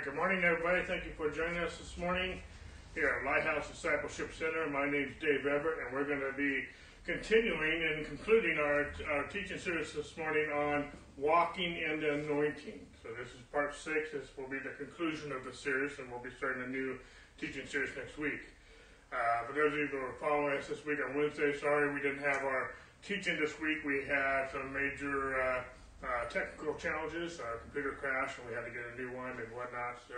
right, good morning, everybody. Thank you for joining us this morning here at Lighthouse Discipleship Center. My name's Dave Everett, and we're going to be continuing and concluding our teaching series this morning on walking in the anointing. So this is part 6. This will be the conclusion of the series, and we'll be starting a new teaching series next week. For those of you who are following us this week on Wednesday, sorry we didn't have our teaching this week. We had some major technical challenges, a computer crash, and we had to get a new one and whatnot. So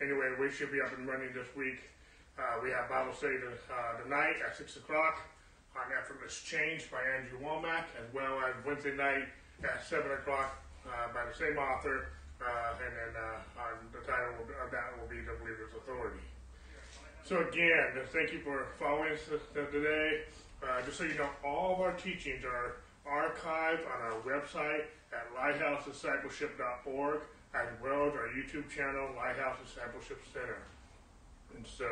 anyway, we should be up and running this week. We have Bible study tonight at 6 o'clock on Effortless Change by Andrew Womack, as well as Wednesday night at 7 o'clock by the same author, and then the title of that will be The Believer's Authority. So again, thank you for following us today. Just so you know, all of our teachings are archived on our website at LighthouseDiscipleship.org, as well as our YouTube channel, Lighthouse Discipleship Center. And so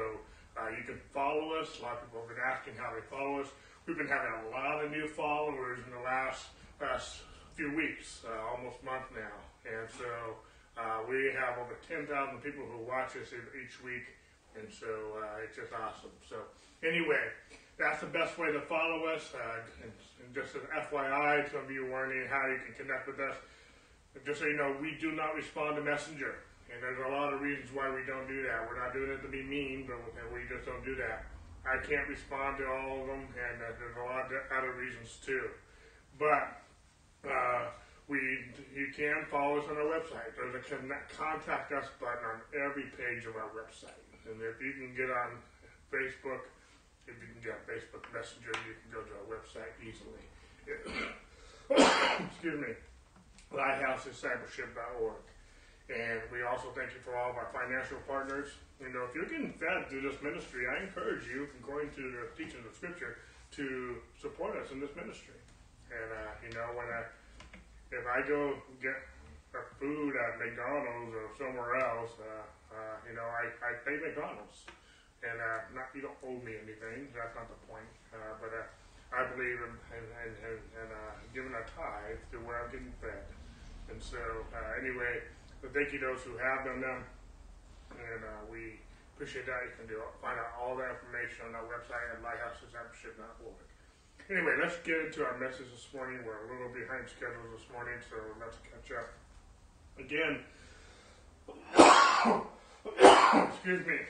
you can follow us. A lot of people have been asking how they follow us. We've been having a lot of new followers in the last few weeks, almost month now. And so we have over 10,000 people who watch us each week. And so it's just awesome. So anyway, that's the best way to follow us. And just an FYI, some of you wondering how you can connect with us. Just so you know, we do not respond to Messenger. And there's a lot of reasons why we don't do that. We're not doing it to be mean, but we just don't do that. I can't respond to all of them, and there's a lot of other reasons too. But you can follow us on our website. There's a contact us button on every page of our website. And if you can get on Facebook, if you can get on Facebook Messenger, you can go to our website easily. Excuse me. LighthouseDiscipleship.org. And we also thank you for all of our financial partners. You know, if you're getting fed through this ministry, I encourage you, according to the teachings of Scripture, to support us in this ministry. And, you know, if I go get food at McDonald's or somewhere else, you know, I pay McDonald's, and you don't owe me anything. That's not the point. But I believe in giving a tithe to where I'm getting fed. And so, anyway, thank you to those who have done them, and we appreciate that. You can find out all that information on our website at LighthouseDiscipleship.org. Anyway, let's get into our message this morning. We're a little behind schedule this morning, so let's catch up. Again, excuse me.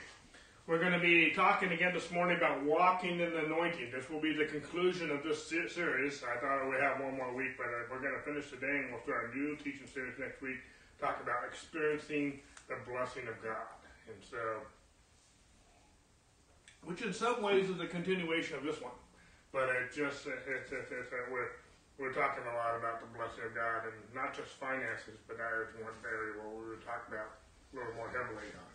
We're going to be talking again this morning about walking in the anointing. This will be the conclusion of this series. I thought I would have one more week, but we're going to finish today, and we'll start a new teaching series next week. Talk about experiencing the blessing of God, and so, which in some ways is a continuation of this one, but it just we're talking a lot about the blessing of God, and not just finances, but that is one area where we were talking about a little more heavily on.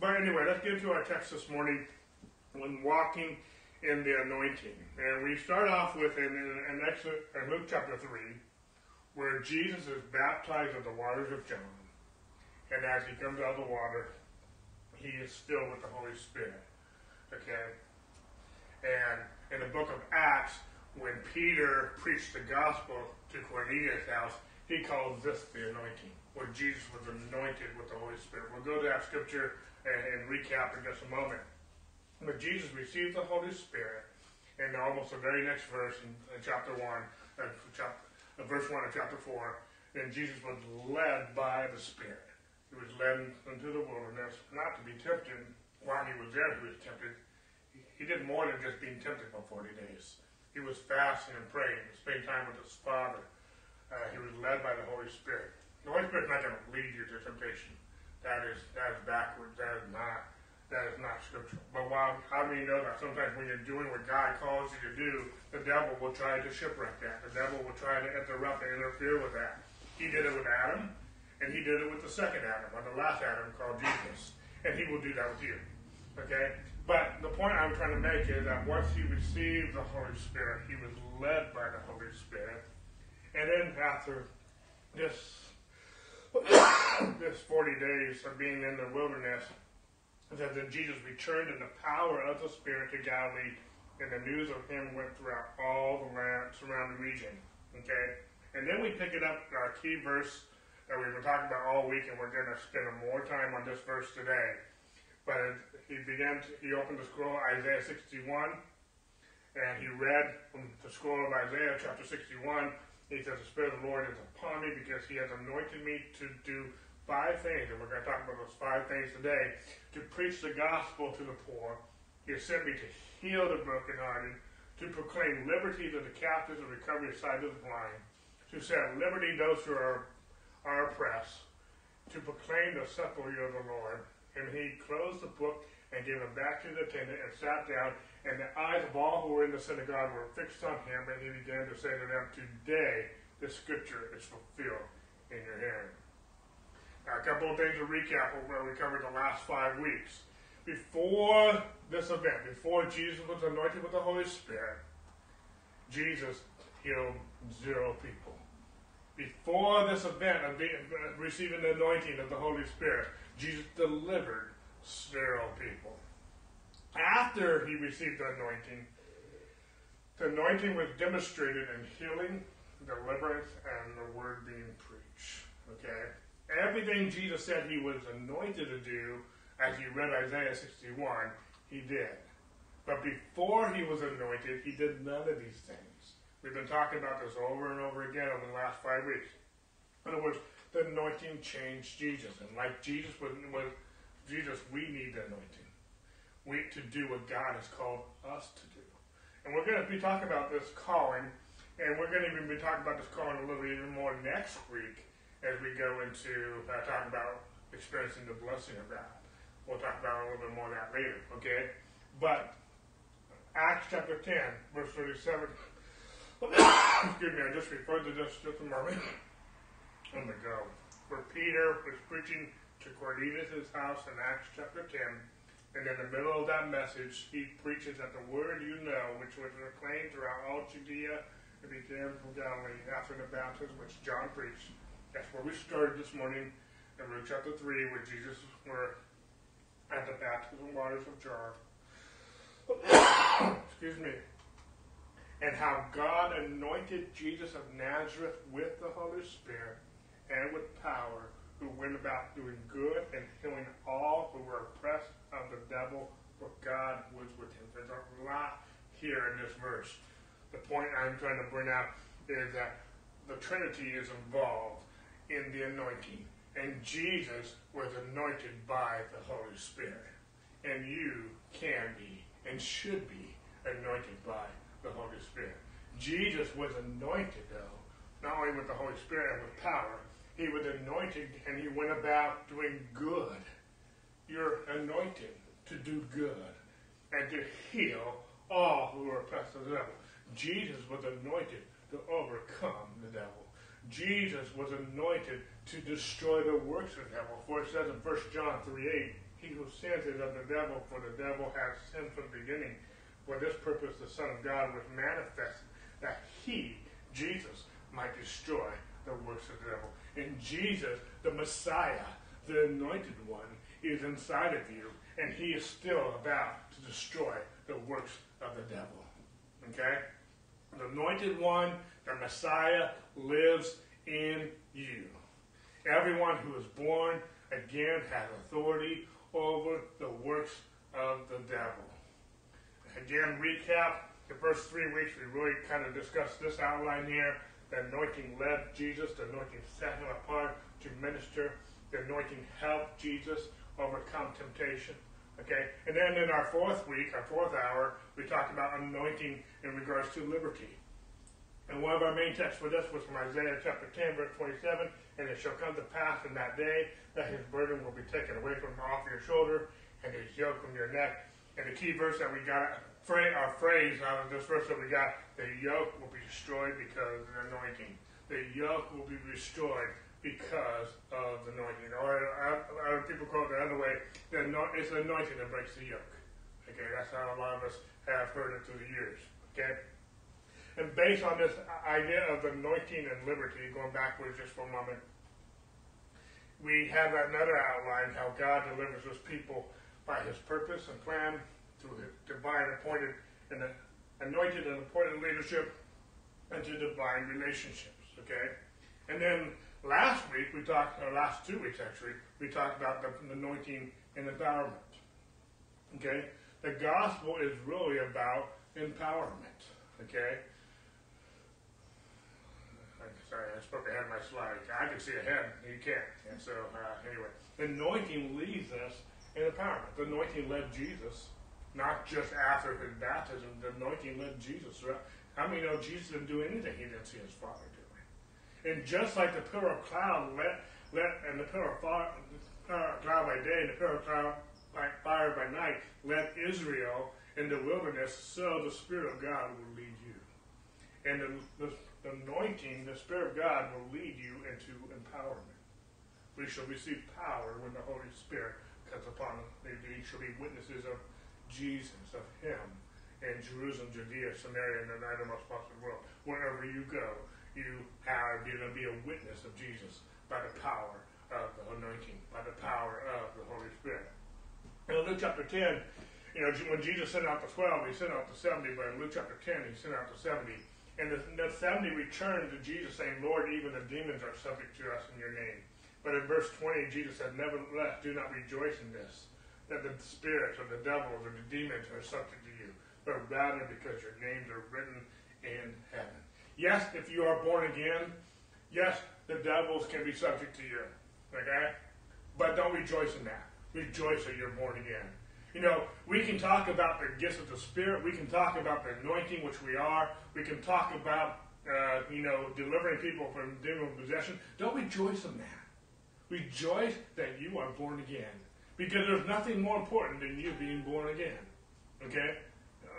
But anyway, let's get to our text this morning when walking in the anointing. And we start off with in Luke chapter 3, where Jesus is baptized in the waters of John. And as he comes out of the water, he is filled with the Holy Spirit. Okay? And in the book of Acts, when Peter preached the gospel to Cornelius' house, he calls this the anointing, where Jesus was anointed with the Holy Spirit. We'll go to that scripture and recap in just a moment. But Jesus received the Holy Spirit, and almost the very next verse in chapter 1, verse 1 of chapter 4, and Jesus was led by the Spirit. He was led into the wilderness, not to be tempted. While he was there, he was tempted. He did more than just being tempted for 40 days. He was fasting and praying, spending time with his Father. He was led by the Holy Spirit. The Holy Spirit's not going to lead you to temptation. That is backwards. That is not scriptural. But while how many know that sometimes when you're doing what God calls you to do, the devil will try to shipwreck that. The devil will try to interrupt and interfere with that. He did it with Adam, and he did it with the second Adam, or the last Adam called Jesus. And he will do that with you. Okay? But the point I'm trying to make is that once he received the Holy Spirit, he was led by the Holy Spirit. And then after this 40 days of being in the wilderness, it says that Jesus returned in the power of the Spirit to Galilee, and the news of him went throughout all the surrounding region. Okay? And then we pick it up in our key verse that we've been talking about all week, and we're going to spend more time on this verse today. But he opened the scroll, Isaiah 61, and he read from the scroll of Isaiah, chapter 61. He says, the Spirit of the Lord is upon me because he has anointed me to do five things. And we're going to talk about those five things today. To preach the gospel to the poor. He has sent me to heal the brokenhearted. To proclaim liberty to the captives and recovery of sight to the blind. To set at liberty those who are oppressed. To proclaim the sepulchre of the Lord. And he closed the book and gave it back to the attendant and sat down. And the eyes of all who were in the synagogue were fixed on him, and he began to say to them, today this scripture is fulfilled in your hearing. Now, a couple of things to recap of where we covered the last 5 weeks. Before this event, before Jesus was anointed with the Holy Spirit, Jesus healed 0 people. Before this event of receiving the anointing of the Holy Spirit, Jesus delivered 0 people. After he received the anointing was demonstrated in healing, deliverance, and the word being preached. Okay? Everything Jesus said he was anointed to do, as you read Isaiah 61, he did. But before he was anointed, he did none of these things. We've been talking about this over and over again over the last 5 weeks. In other words, the anointing changed Jesus. And like Jesus, we need the anointing. We need to do what God has called us to do. And we're going to be talking about this calling, and we're going to even be talking about this calling a little bit even more next week as we go into talking about experiencing the blessing of God. We'll talk about a little bit more of that later, okay? But Acts chapter 10, verse 37. Excuse me, I just referred to this just a moment ago. Where Peter was preaching to Cornelius' house in Acts chapter 10. And in the middle of that message, he preaches that the word you know, which was proclaimed throughout all Judea, and began from Galilee after the baptism, which John preached. That's where we started this morning in Luke chapter 3, where Jesus were at the baptism waters of John. Excuse me. And how God anointed Jesus of Nazareth with the Holy Spirit and with power, who went about doing good and healing all who were oppressed of the devil, for God was with him. There's a lot here in this verse. The point I'm trying to bring out is that the Trinity is involved in the anointing. And Jesus was anointed by the Holy Spirit. And you can be and should be anointed by the Holy Spirit. Jesus was anointed, though, not only with the Holy Spirit and with power. He was anointed and he went about doing good. You're anointed to do good and to heal all who are oppressed of the devil. Jesus was anointed to overcome the devil. Jesus was anointed to destroy the works of the devil. For it says in 1 John 3:8, he who sins is of the devil, for the devil has sinned from the beginning. For this purpose the Son of God was manifested, that he, Jesus, might destroy the works of the devil. And Jesus, the Messiah, the anointed one, is inside of you, and he is still about to destroy the works of the devil. Okay? The anointed one, the Messiah, lives in you. Everyone who is born again has authority over the works of the devil. Again, recap, the first 3 weeks we really kind of discussed this outline here. The anointing led Jesus, the anointing set him apart to minister, the anointing helped Jesus overcome temptation. Okay, and then in our 4th week, our 4th hour, we talked about anointing in regards to liberty. And one of our main texts for this was from Isaiah chapter 10, verse 27, and it shall come to pass in that day that his burden will be taken away from off your shoulder and his yoke from your neck. And the key verse that we got, our phrase out of this verse that we got, the yoke will be destroyed because of the anointing. The yoke will be destroyed because of the anointing. Or people quote it the other way, it's the anointing that breaks the yoke. Okay, that's how a lot of us have heard it through the years. Okay? And based on this idea of anointing and liberty, going backwards just for a moment, we have another outline how God delivers his people by his purpose and plan through his divine appointed and anointed and appointed leadership and to divine relationships. Okay? And then Last week we talked, or last 2 weeks actually, we talked about the anointing and empowerment. Okay? The gospel is really about empowerment. Okay? Sorry, I spoke ahead of my slide. I can see ahead, you can't. And so, anyway, the anointing leads us in empowerment. The anointing led Jesus, not just after his baptism. The anointing led Jesus throughout. How many know Jesus didn't do anything he didn't see his Father doing? And just like the pillar of cloud and the pillar of cloud by day and the pillar of cloud by fire by night led Israel in the wilderness, so the Spirit of God will lead you. And the anointing, the Spirit of God, will lead you into empowerment. We shall receive power when the Holy Spirit comes upon us. They shall be witnesses of Jesus, of Him, in Jerusalem, Judea, Samaria, and the uttermost parts of the world. Wherever you go, you are going to be a witness of Jesus by the power of the anointing, by the power of the Holy Spirit. In Luke chapter 10, you know, when Jesus sent out the 12, he sent out the 70, but in Luke chapter 10, he sent out the 70. And the 70 returned to Jesus, saying, Lord, even the demons are subject to us in your name. But in verse 20, Jesus said, nevertheless, do not rejoice in this, that the spirits or the devils or the demons are subject to you, but rather because your names are written in heaven. Yes, if you are born again, yes, the devils can be subject to you. Okay? But don't rejoice in that. Rejoice that you're born again. You know, we can talk about the gifts of the Spirit. We can talk about the anointing, which we are. We can talk about, delivering people from demon possession. Don't rejoice in that. Rejoice that you are born again. Because there's nothing more important than you being born again. Okay?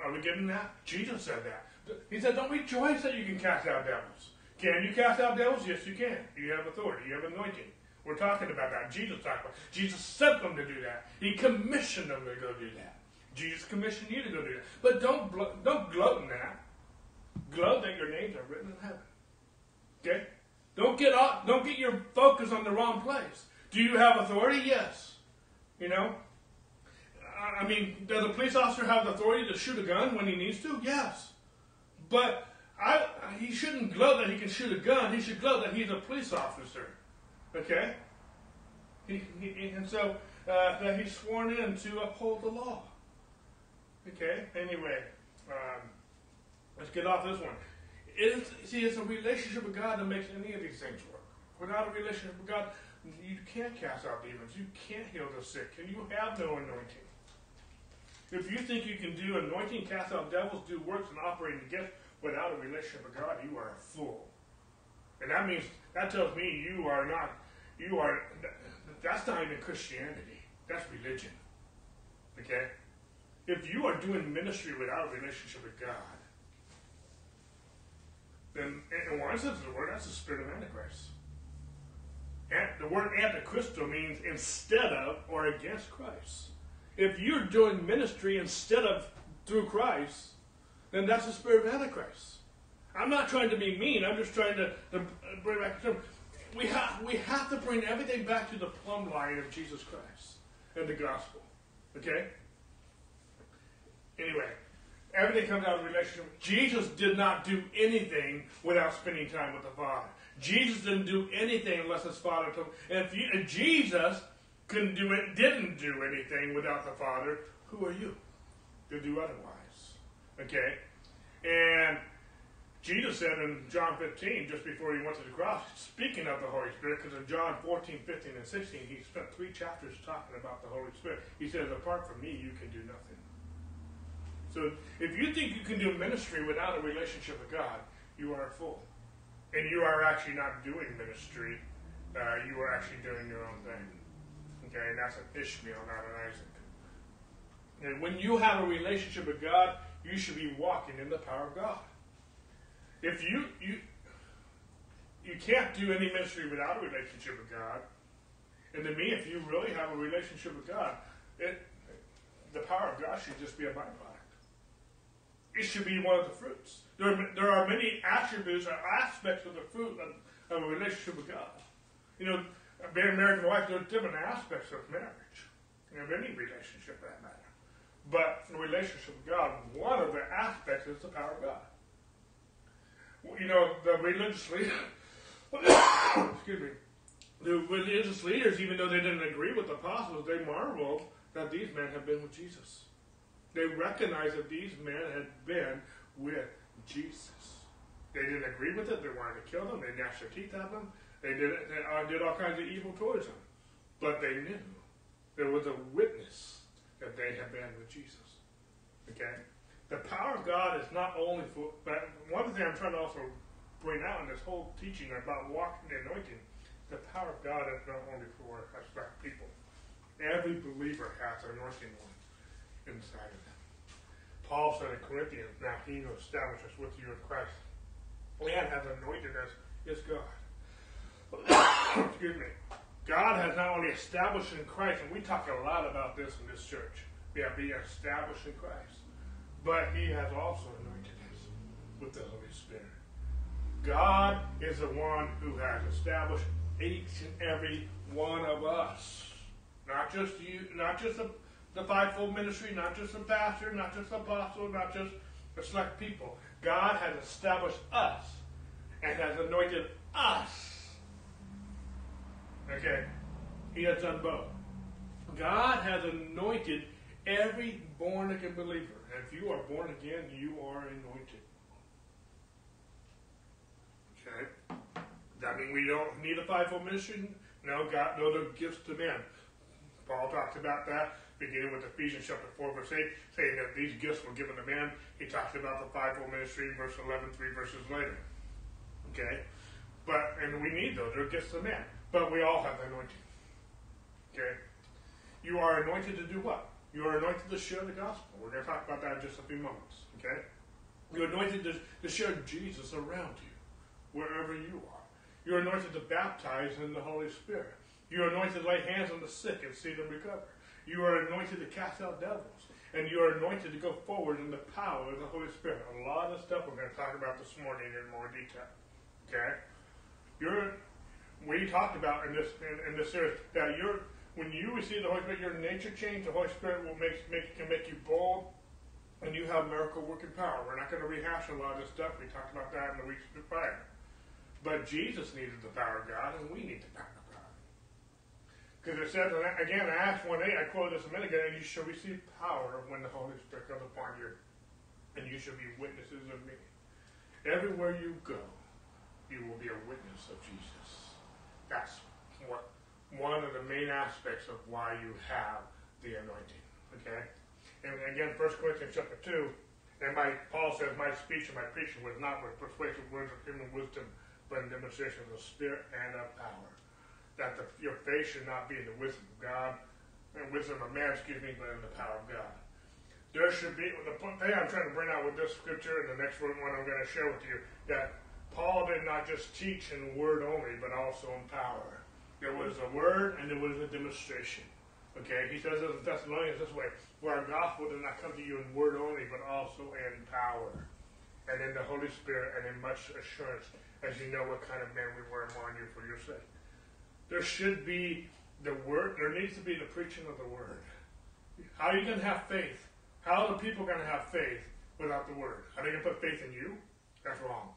Are we getting that? Jesus said that. He said, don't rejoice that you can cast out devils. Can you cast out devils? Yes, you can. You have authority. You have anointing. We're talking about that. Jesus talked about it. Jesus sent them to do that. He commissioned them to go do that. Jesus commissioned you to go do that. But don't gloat in that. Gloat that your names are written in heaven. Okay? Don't get your focus on the wrong place. Do you have authority? Yes. You know? I mean, does a police officer have the authority to shoot a gun when he needs to? Yes. But he shouldn't gloat that he can shoot a gun. He should gloat that he's a police officer. Okay? And so that he's sworn in to uphold the law. Okay? Anyway, let's get off this one. It's a relationship with God that makes any of these things work. Without a relationship with God, you can't cast out demons. You can't heal the sick. And you have no anointing. If you think you can do anointing, cast out devils, do works, and operate in gifts without a relationship with God, you are a fool. And that means, that tells me that's not even Christianity. That's religion. Okay? If you are doing ministry without a relationship with God, then, in one sense of the word, that's the spirit of Antichrist. And the word antichristo means instead of or against Christ. If you're doing ministry instead of through Christ, then that's the spirit of Antichrist. I'm not trying to be mean. I'm just trying to bring back the term. We have to bring everything back to the plumb line of Jesus Christ and the gospel. Okay? Anyway, everything comes out of relationship. Jesus did not do anything without spending time with the Father. Jesus didn't do anything unless his Father told him. And Jesus didn't do anything without the Father, who are you to do otherwise? Okay? And Jesus said in John 15, just before he went to the cross, speaking of the Holy Spirit, because in John 14, 15, and 16, he spent 3 chapters talking about the Holy Spirit. He says, apart from me, you can do nothing. So if you think you can do ministry without a relationship with God, you are a fool. And you are actually not doing ministry. You are actually doing your own thing. Okay, and that's an Ishmael, not an Isaac. And when you have a relationship with God, you should be walking in the power of God. If you can't do any ministry without a relationship with God, and to me, if you really have a relationship with God, the power of God should just be a byproduct. It should be one of the fruits. There are many attributes or aspects of the fruit of a relationship with God. You know, being married to a wife, there are different aspects of marriage, of any relationship for that matter. But in a relationship with God, one of the aspects is the power of God. You know, the religious leaders, excuse me, the religious leaders, even though they didn't agree with the apostles, they marveled that these men had been with Jesus. They recognized that these men had been with Jesus. They didn't agree with it. They wanted to kill them. They gnashed their teeth at them. They did all kinds of evil towards them. But they knew there was a witness that they had been with Jesus. Okay? The power of God is not only for... But one thing I'm trying to also bring out in this whole teaching about walking the anointing, the power of God is not only for abstract people. Every believer has an anointing one inside of them. Paul said in Corinthians, now he who established us with you in Christ and has anointed us is God. Excuse me. God has not only established in Christ, and we talk a lot about this in this church, we have been established in Christ, but he has also anointed us with the Holy Spirit. God is the one who has established each and every one of us. Not just you, not just the fivefold ministry, not just the pastor, not just the apostle, not just the select people. God has established us and has anointed us. Okay, he has done both. God has anointed every born-again believer. And if you are born again, you are anointed. Okay? Does that mean we don't need a fivefold ministry? No, God, no, the gifts to men. Paul talks about that, beginning with Ephesians chapter 4, verse 8, saying that these gifts were given to men. He talks about the fivefold ministry, verse 11, 3 verses later. Okay? But, and we need those, they're gifts to men. But we all have anointing. Okay? You are anointed to do what? You are anointed to share the gospel. We're going to talk about that in just a few moments. Okay? You're anointed to share Jesus around you, wherever you are. You're anointed to baptize in the Holy Spirit. You're anointed to lay hands on the sick and see them recover. You are anointed to cast out devils. And you are anointed to go forward in the power of the Holy Spirit. A lot of stuff we're going to talk about this morning in more detail. Okay? We talked about in this series that when you receive the Holy Spirit, your nature change. The Holy Spirit will can make you bold, and you have miracle working power. We're not going to rehash a lot of this stuff. We talked about that in the weeks prior. But Jesus needed the power of God, and we need the power of God. Because it says, again, Acts 1:8, I quoted this a minute ago, and you shall receive power when the Holy Spirit comes upon you, and you shall be witnesses of me. Everywhere you go, you will be a witness of Jesus. That's one of the main aspects of why you have the anointing. Okay? And again, 1 Corinthians chapter 2, and Paul says, my speech and my preaching was not with persuasive words of human wisdom, but in demonstration of the Spirit and of power. That your faith should not be in the wisdom of God, and wisdom of man, but in the power of God. There should be, the thing I'm trying to bring out with this scripture and the next one I'm going to share with you, that Paul did not just teach in word only, but also in power. There was a word and there was a demonstration. Okay, he says in Thessalonians this way, for our gospel did not come to you in word only, but also in power, and in the Holy Spirit, and in much assurance, as you know what kind of man we were among you for your sake. There should be the word, there needs to be the preaching of the word. How are you going to have faith? How are the people going to have faith without the word? Are they going to put faith in you? That's wrong.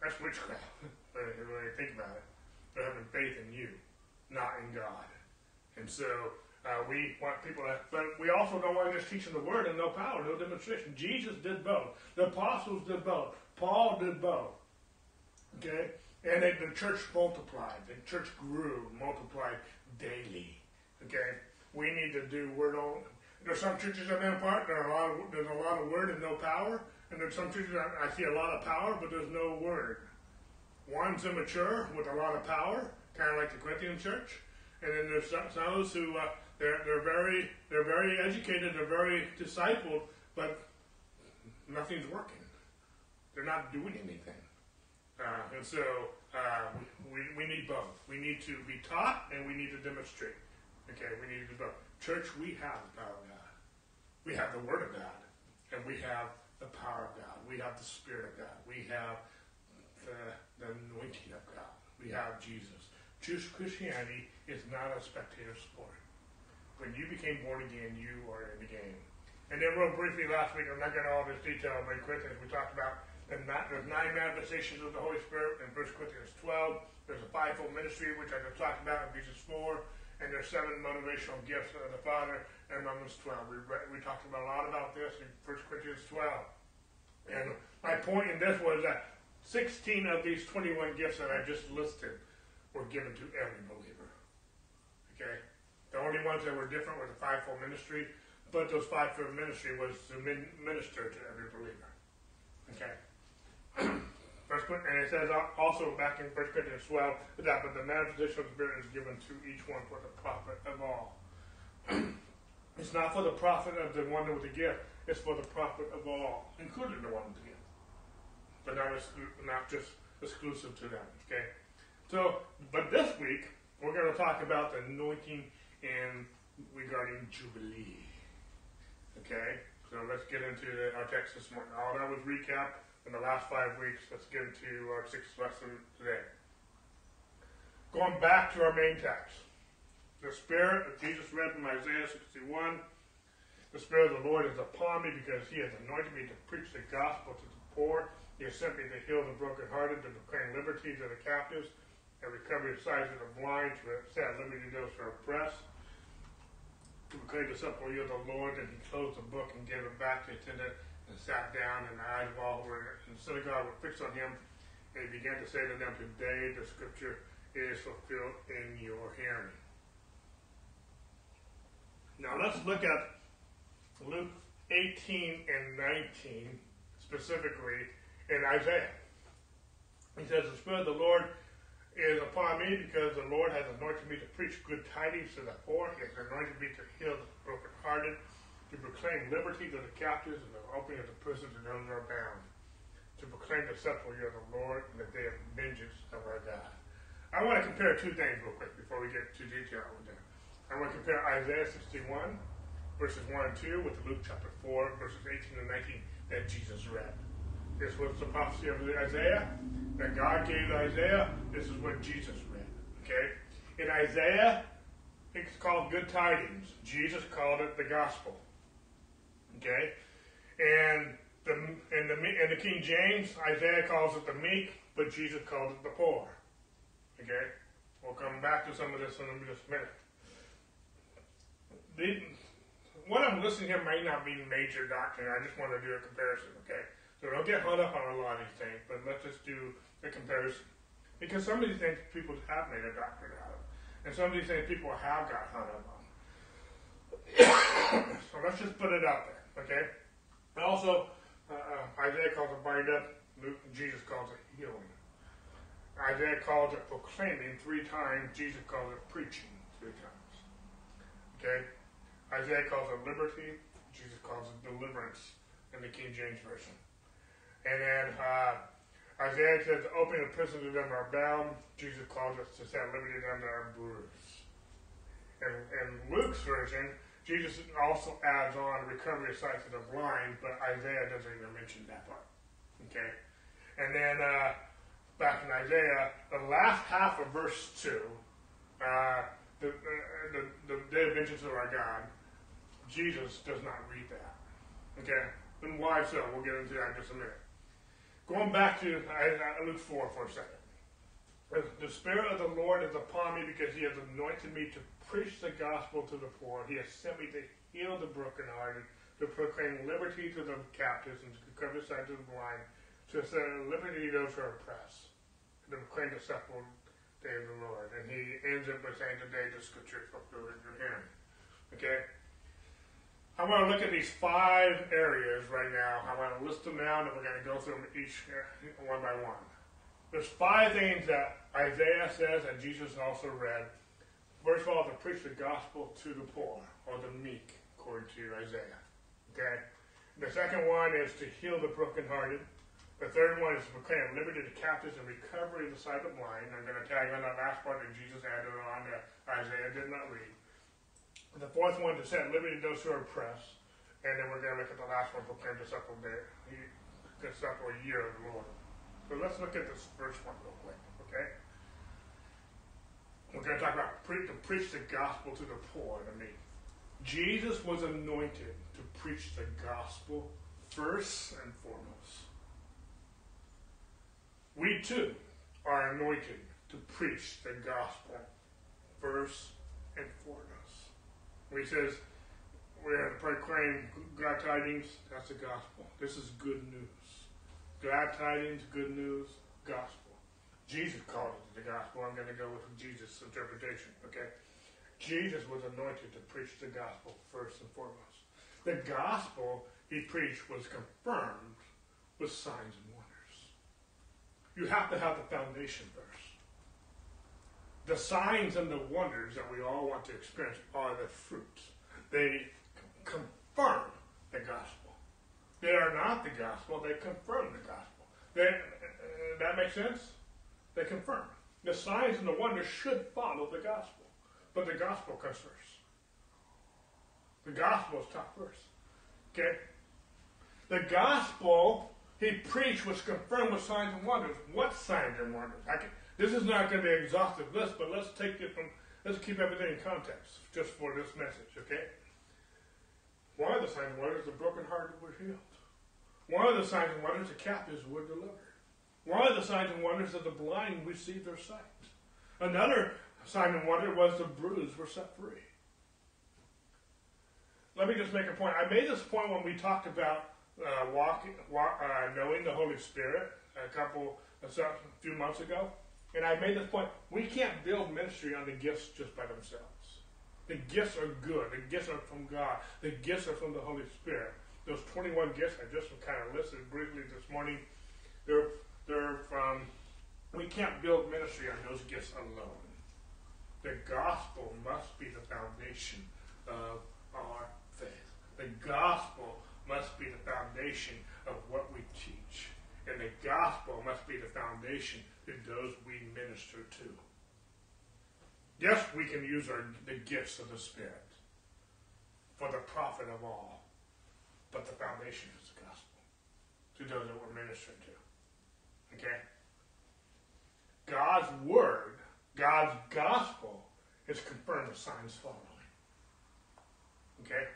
That's witchcraft, when you think about it. They're having faith in you, not in God. And so we want people to, but we also don't want to just teaching the word and no power, no demonstration. Jesus did both. The apostles did both. Paul did both. Okay? And the church multiplied. The church grew, multiplied daily. Okay? We need to do word only. There's some churches that have been apart. There's a lot of word and no power. And there's some churches I see a lot of power, but there's no word. One's immature with a lot of power, kind of like the Corinthian church. And then there's some others who they're very educated, they're very discipled, but nothing's working. They're not doing anything. And so we need both. We need to be taught and we need to demonstrate. Okay, we need to do both. Church, we have the power of God. We have the Word of God, and we have the power of God. We have the Spirit of God. We have the anointing of God. We have Jesus. Just Christianity is not a spectator sport. When you became born again, you are in the game. And then real briefly last week, I'm not going to all this detail, but Corinthians, we talked about and there's nine manifestations of the Holy Spirit in 1 Corinthians 12. There's a fivefold ministry, which I just talked about in Ephesians 4. And there's seven motivational gifts of the Father in Romans 12. We talked about a lot about this in 1 Corinthians 12. And my point in this was that 16 of these 21 gifts that I just listed were given to every believer. Okay? The only ones that were different were the fivefold ministry, but those fivefold ministry was to minister to every believer. Okay? And it says also back in 1 Corinthians 12 that but the manifestation of the Spirit is given to each one for the profit of all. It's not for the profit of the one with the gift, it's for the profit of all, including the one with the gift. But not just exclusive to them. Okay? So, but this week, we're going to talk about the anointing and regarding Jubilee. Okay? So let's get into our text this morning. All that was recap. In the last 5 weeks, let's get into our sixth lesson today. Going back to our main text. The Spirit, as Jesus read from Isaiah 61, the Spirit of the Lord is upon me because He has anointed me to preach the gospel to the poor. He has sent me to heal the brokenhearted, to proclaim liberty to the captives, and recovery of sight to the blind, to set liberty to those who are oppressed. To proclaim the sepulchre of the Lord, and He closed the book and gave it back to the attendant, and sat down, and the eyes of all who were in the synagogue were fixed on him. And he began to say to them, today the scripture is fulfilled in your hearing. Now let's look at Luke 18 and 19, specifically in Isaiah. He says, the Spirit of the Lord is upon me because the Lord has anointed me to preach good tidings to the poor. He has anointed me to heal the brokenhearted, to proclaim liberty to the captives and the opening of the prison to those who are bound, to proclaim the sepulchre of the Lord and the day of vengeance of our God. I want to compare two things real quick before we get too detailed with that. I want to compare Isaiah 61, verses 1 and 2, with Luke chapter 4, verses 18 and 19 that Jesus read. This was the prophecy of Isaiah that God gave Isaiah. This is what Jesus read. Okay? In Isaiah, it's called good tidings. Jesus called it the gospel. Okay, and the King James, Isaiah calls it the meek, but Jesus calls it the poor. Okay, we'll come back to some of this in just a minute. What I'm listing here may not be major doctrine. I just want to do a comparison. Okay, so don't get hung up on a lot of these things, but let's just do a comparison because some of these things people have made a doctrine out of, and some of these things people have got hung up on. So let's just put it out there. Okay? And also, Isaiah calls it bind up. Jesus calls it healing. Isaiah calls it proclaiming 3 times. Jesus calls it preaching 3 times. Okay? Isaiah calls it liberty. Jesus calls it deliverance in the King James Version. And then Isaiah says to open the prison to them that are bound. Jesus calls it to set liberty to them that are bruised. And Luke's version, Jesus also adds on recovery of sight to the blind, but Isaiah doesn't even mention that part. Okay? And then, back in Isaiah, the last half of verse 2, the day of vengeance of our God, Jesus does not read that. Okay? And why so? We'll get into that in just a minute. Going back to Luke 4 for a second. The Spirit of the Lord is upon me because He has anointed me to preach the gospel to the poor. He has sent me to heal the brokenhearted, to proclaim liberty to the captives, and to recover sight to the blind, to set liberty to those who are oppressed, and to proclaim the sepulchre day of the Lord. And he ends it by saying, today the scripture is fulfilled in your hearing. Okay? I want to look at these 5 areas right now. I want to list them now, and we're going to go through them each one by one. There's 5 things that Isaiah says and Jesus also read. First of all, to preach the gospel to the poor, or the meek, according to Isaiah. Okay? The second one is to heal the brokenhearted. The third one is to proclaim liberty to captives and recovery of the sight of the blind. I'm going to tag on that last part that Jesus added on that Isaiah did not read. The fourth one, to set liberty to those who are oppressed. And then we're going to look at the last one, proclaim the sepulchre year of the Lord. So let's look at this first one real quick, okay? We're going to talk about to preach the gospel to the poor. I mean, Jesus was anointed to preach the gospel first and foremost. We too are anointed to preach the gospel verse and for us. When he says we have to proclaim glad tidings, that's the gospel. This is good news. Glad tidings, good news, gospel. Jesus called it the gospel. I'm going to go with Jesus' interpretation, okay? Jesus was anointed to preach the gospel first and foremost. The gospel he preached was confirmed with signs and wonders. You have to have the foundation first. The signs and the wonders that we all want to experience are the fruits. They confirm the gospel. They are not the gospel. They confirm the gospel. That makes sense? They confirm. The signs and the wonders should follow the gospel. But the gospel comes first. The gospel is taught first. Okay? The gospel he preached was confirmed with signs and wonders. What signs and wonders? This is not going to be an exhaustive list, but let's keep everything in context just for this message, okay? One of the signs and wonders, the brokenhearted were healed. One of the signs and wonders, the captives were delivered. One of the signs and wonders that the blind received their sight. Another sign and wonder was the bruised were set free. Let me just make a point. I made this point when we talked about knowing the Holy Spirit a few months ago. And I made this point, we can't build ministry on the gifts just by themselves. The gifts are good. The gifts are from God. The gifts are from the Holy Spirit. Those 21 gifts I just kind of listed briefly this morning, they're from, we can't build ministry on those gifts alone. The gospel must be the foundation of our faith. The gospel must be the foundation of what we teach. And the gospel must be the foundation to those we minister to. Yes, we can use the gifts of the Spirit for the profit of all, but the foundation is the gospel to those that we're ministering to. Okay? God's word, God's gospel is confirmed with signs following. Okay?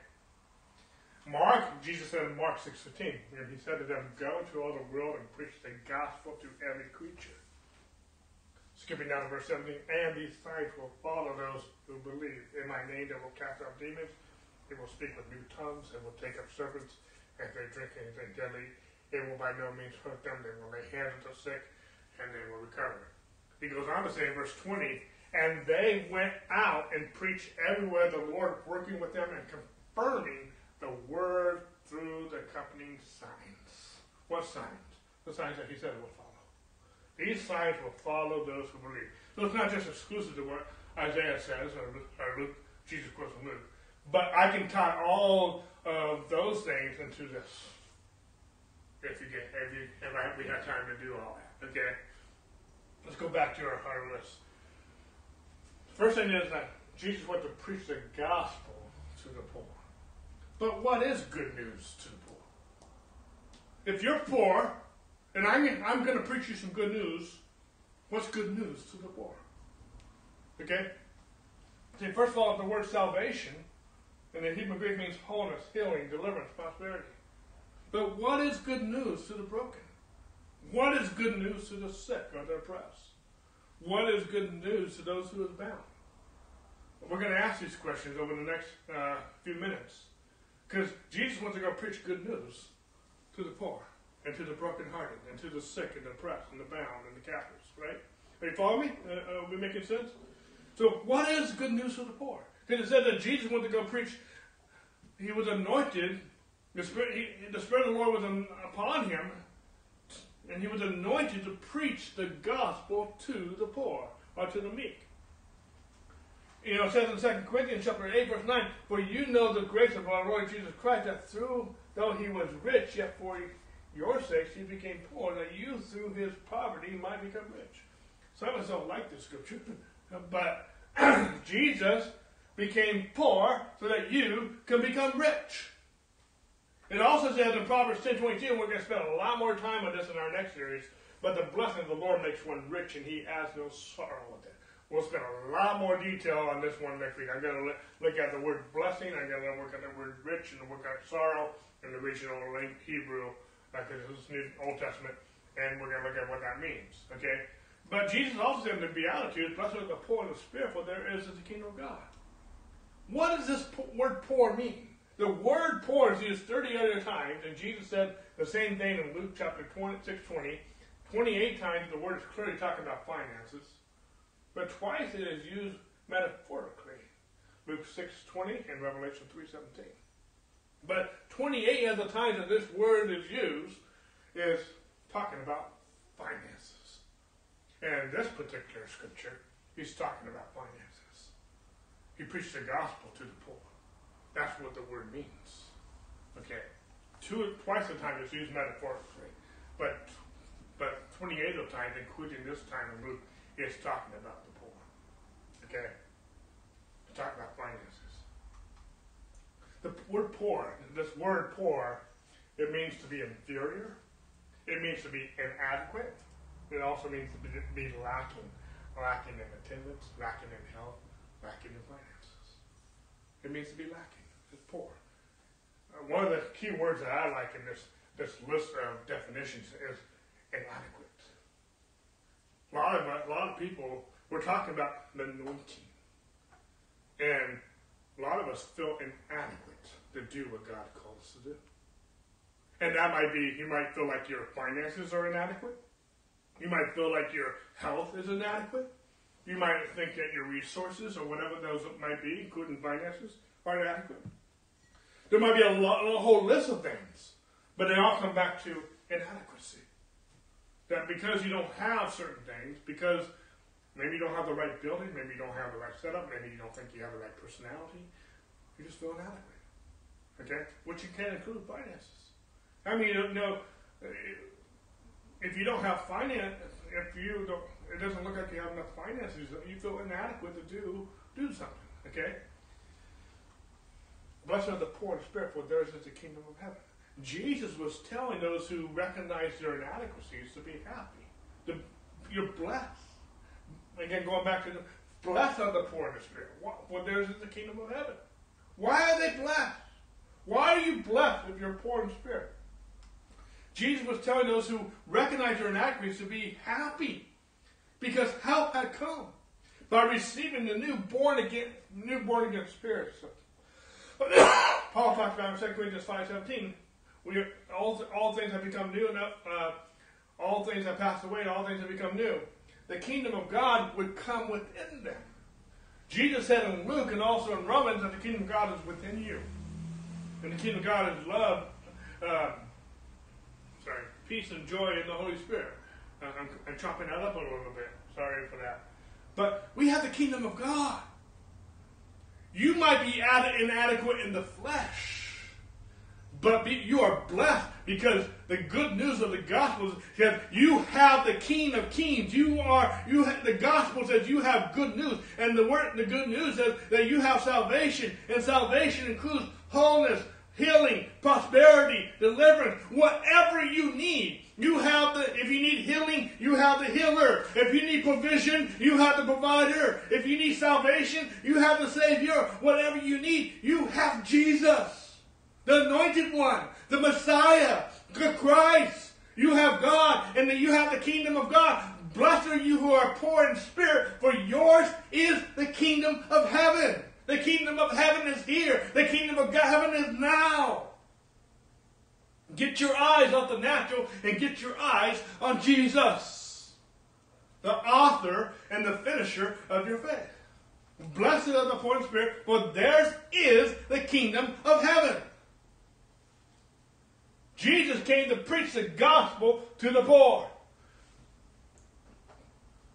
Jesus said in Mark 6:15, he said to them, go into all the world and preach the gospel to every creature. Skipping down to verse 17, and these signs will follow those who believe. In my name they will cast out demons, they will speak with new tongues, they will take up serpents, and if they drink anything deadly, it will by no means hurt them, they will lay hands on the sick, and they will recover. He goes on to say in verse 20, and they went out and preached everywhere, the Lord working with them and confirming the word through the accompanying signs. What signs? The signs that he said will follow. These signs will follow those who believe. So it's not just exclusive to what Isaiah says, or Luke, Jesus quotes from Luke. But I can tie all of those things into this. If we have time to do all that. Okay? Let's go back to our list. The first thing is that Jesus went to preach the gospel to the poor. But what is good news to the poor? If you're poor, and I'm going to preach you some good news, what's good news to the poor? Okay? See, first of all, the word salvation in the Hebrew Greek means wholeness, healing, deliverance, prosperity. But what is good news to the broken? What is good news to the sick or the oppressed? What is good news to those who are bound? We're going to ask these questions over the next few minutes. Because Jesus wants to go preach good news to the poor, and to the brokenhearted, and to the sick, and the oppressed, and the bound, and the captives, right? Are you following me? Are we making sense? So what is good news to the poor? Because it said that Jesus went to go preach. He was anointed. The Spirit of the Lord was upon him, and he was anointed to preach the gospel to the poor, or to the meek. You know, it says in 2 Corinthians chapter 8, verse 9, for you know the grace of our Lord Jesus Christ, that though he was rich, yet for your sakes he became poor, that you through his poverty might become rich. Some of us don't like this scripture, but Jesus became poor so that you can become rich. It also says in Proverbs 10:22, and we're going to spend a lot more time on this in our next series, but the blessing of the Lord makes one rich, and he has no sorrow with it. We'll spend a lot more detail on this one next week. I'm going to look at the word blessing. I'm going to work at the word rich and work out sorrow in the original Hebrew, because this is New Old Testament. And we're going to look at what that means. Okay? But Jesus also said in the Beatitudes, blessed are the poor in the spirit, for there is the kingdom of God. What does this word poor mean? The word poor is used 30 other times, and Jesus said the same thing in Luke chapter 26:20. 28 times the word is clearly talking about finances, but twice it is used metaphorically. Luke 6:20 and Revelation 3:17. But 28 other times that this word is used is talking about finances. And this particular scripture, he's talking about finances. He preached the gospel to the poor. That's what the word means. Okay. Twice the time it's used metaphorically. But 28 of the times, including this time in Luke, is talking about the poor. Okay? It's talking about finances. The word poor, this word poor, it means to be inferior. It means to be inadequate. It also means to be lacking. Lacking in attendance, lacking in health, lacking in finances. It means to be lacking. It's poor. One of the key words that I like in this list of definitions is inadequate. A lot of people, we're talking about the anointing. And a lot of us feel inadequate to do what God calls us to do. And that might be, you might feel like your finances are inadequate. You might feel like your health is inadequate. You might think that your resources or whatever those might be, including finances, are inadequate. There might be a whole list of things, but they all come back to inadequacy. That because you don't have certain things, because maybe you don't have the right building, maybe you don't have the right setup, maybe you don't think you have the right personality, you just feel inadequate. Okay? Which you can include finances. I mean, you know, if you don't have finance, it doesn't look like you have enough finances, you feel inadequate to do something. Okay? Blessed are the poor in spirit, for theirs is the kingdom of heaven. Jesus was telling those who recognize their inadequacies to be happy. You're blessed. Again, going back to the blessed are the poor in the spirit, for theirs is the kingdom of heaven. Why are they blessed? Why are you blessed if you're poor in spirit? Jesus was telling those who recognize their inadequacies to be happy, because help had come by receiving the new born again spirit. So, Paul talks about in 2 Corinthians 5:17, all things have become new enough, all things have passed away, and all things have become new. The kingdom of God would come within them. Jesus said in Luke and also in Romans that the kingdom of God is within you. And the kingdom of God is love, peace and joy in the Holy Spirit. I'm chopping that up a little bit. Sorry for that. But we have the kingdom of God. You might be inadequate in the flesh, but you are blessed because the good news of the gospel says you have the King of Kings. The gospel says you have good news, and the good news says that you have salvation, and salvation includes wholeness, healing, prosperity, deliverance, whatever you need. You have if you need healing, you have the healer. If you need provision, you have the provider. If you need salvation, you have the Savior. Whatever you need, you have Jesus, the Anointed One, the Messiah, the Christ. You have God, and then you have the kingdom of God. Blessed are you who are poor in spirit, for yours is the kingdom of heaven. The kingdom of heaven is here. The kingdom of heaven is now. Get your eyes off the natural and get your eyes on Jesus, the author and the finisher of your faith. Blessed are the poor in spirit, for theirs is the kingdom of heaven. Jesus came to preach the gospel to the poor.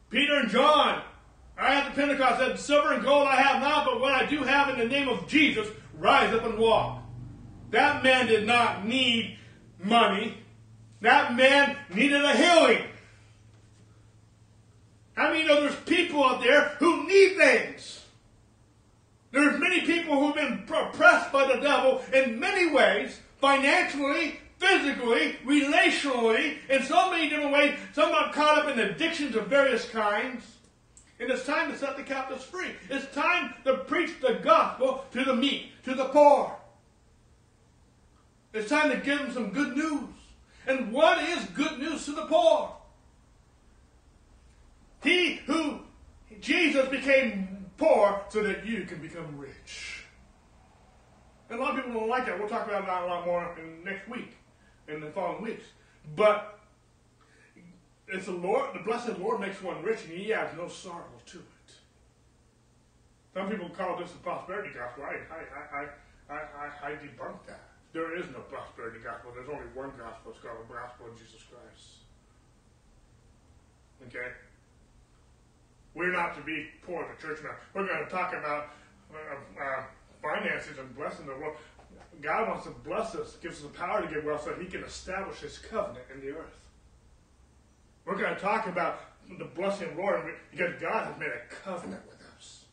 Peter and John are at the Pentecost, said, silver and gold I have not, but what I do have in the name of Jesus, rise up and walk. That man did not need money. That man needed a healing. I mean, there's people out there who need things. There's many people who've been oppressed by the devil in many ways, financially, physically, relationally, in so many different ways. Some are caught up in addictions of various kinds. And it's time to set the captives free. It's time to preach the gospel to the meek, to the poor. It's time to give them some good news. And what is good news to the poor? Jesus became poor so that you can become rich. And a lot of people don't like that. We'll talk about that a lot more next week and the following weeks. But it's the Lord, the blessed Lord makes one rich, and he adds no sorrow to it. Some people call this the prosperity gospel. I debunk that. There is no prosperity gospel. There's only one gospel. It's called the gospel of Jesus Christ. Okay? We're not to be poor in the church now. We're going to talk about finances and blessing the world. God wants to bless us, gives us the power to give wealth so that he can establish his covenant in the earth. We're going to talk about the blessing of the Lord because God has made a covenant with us.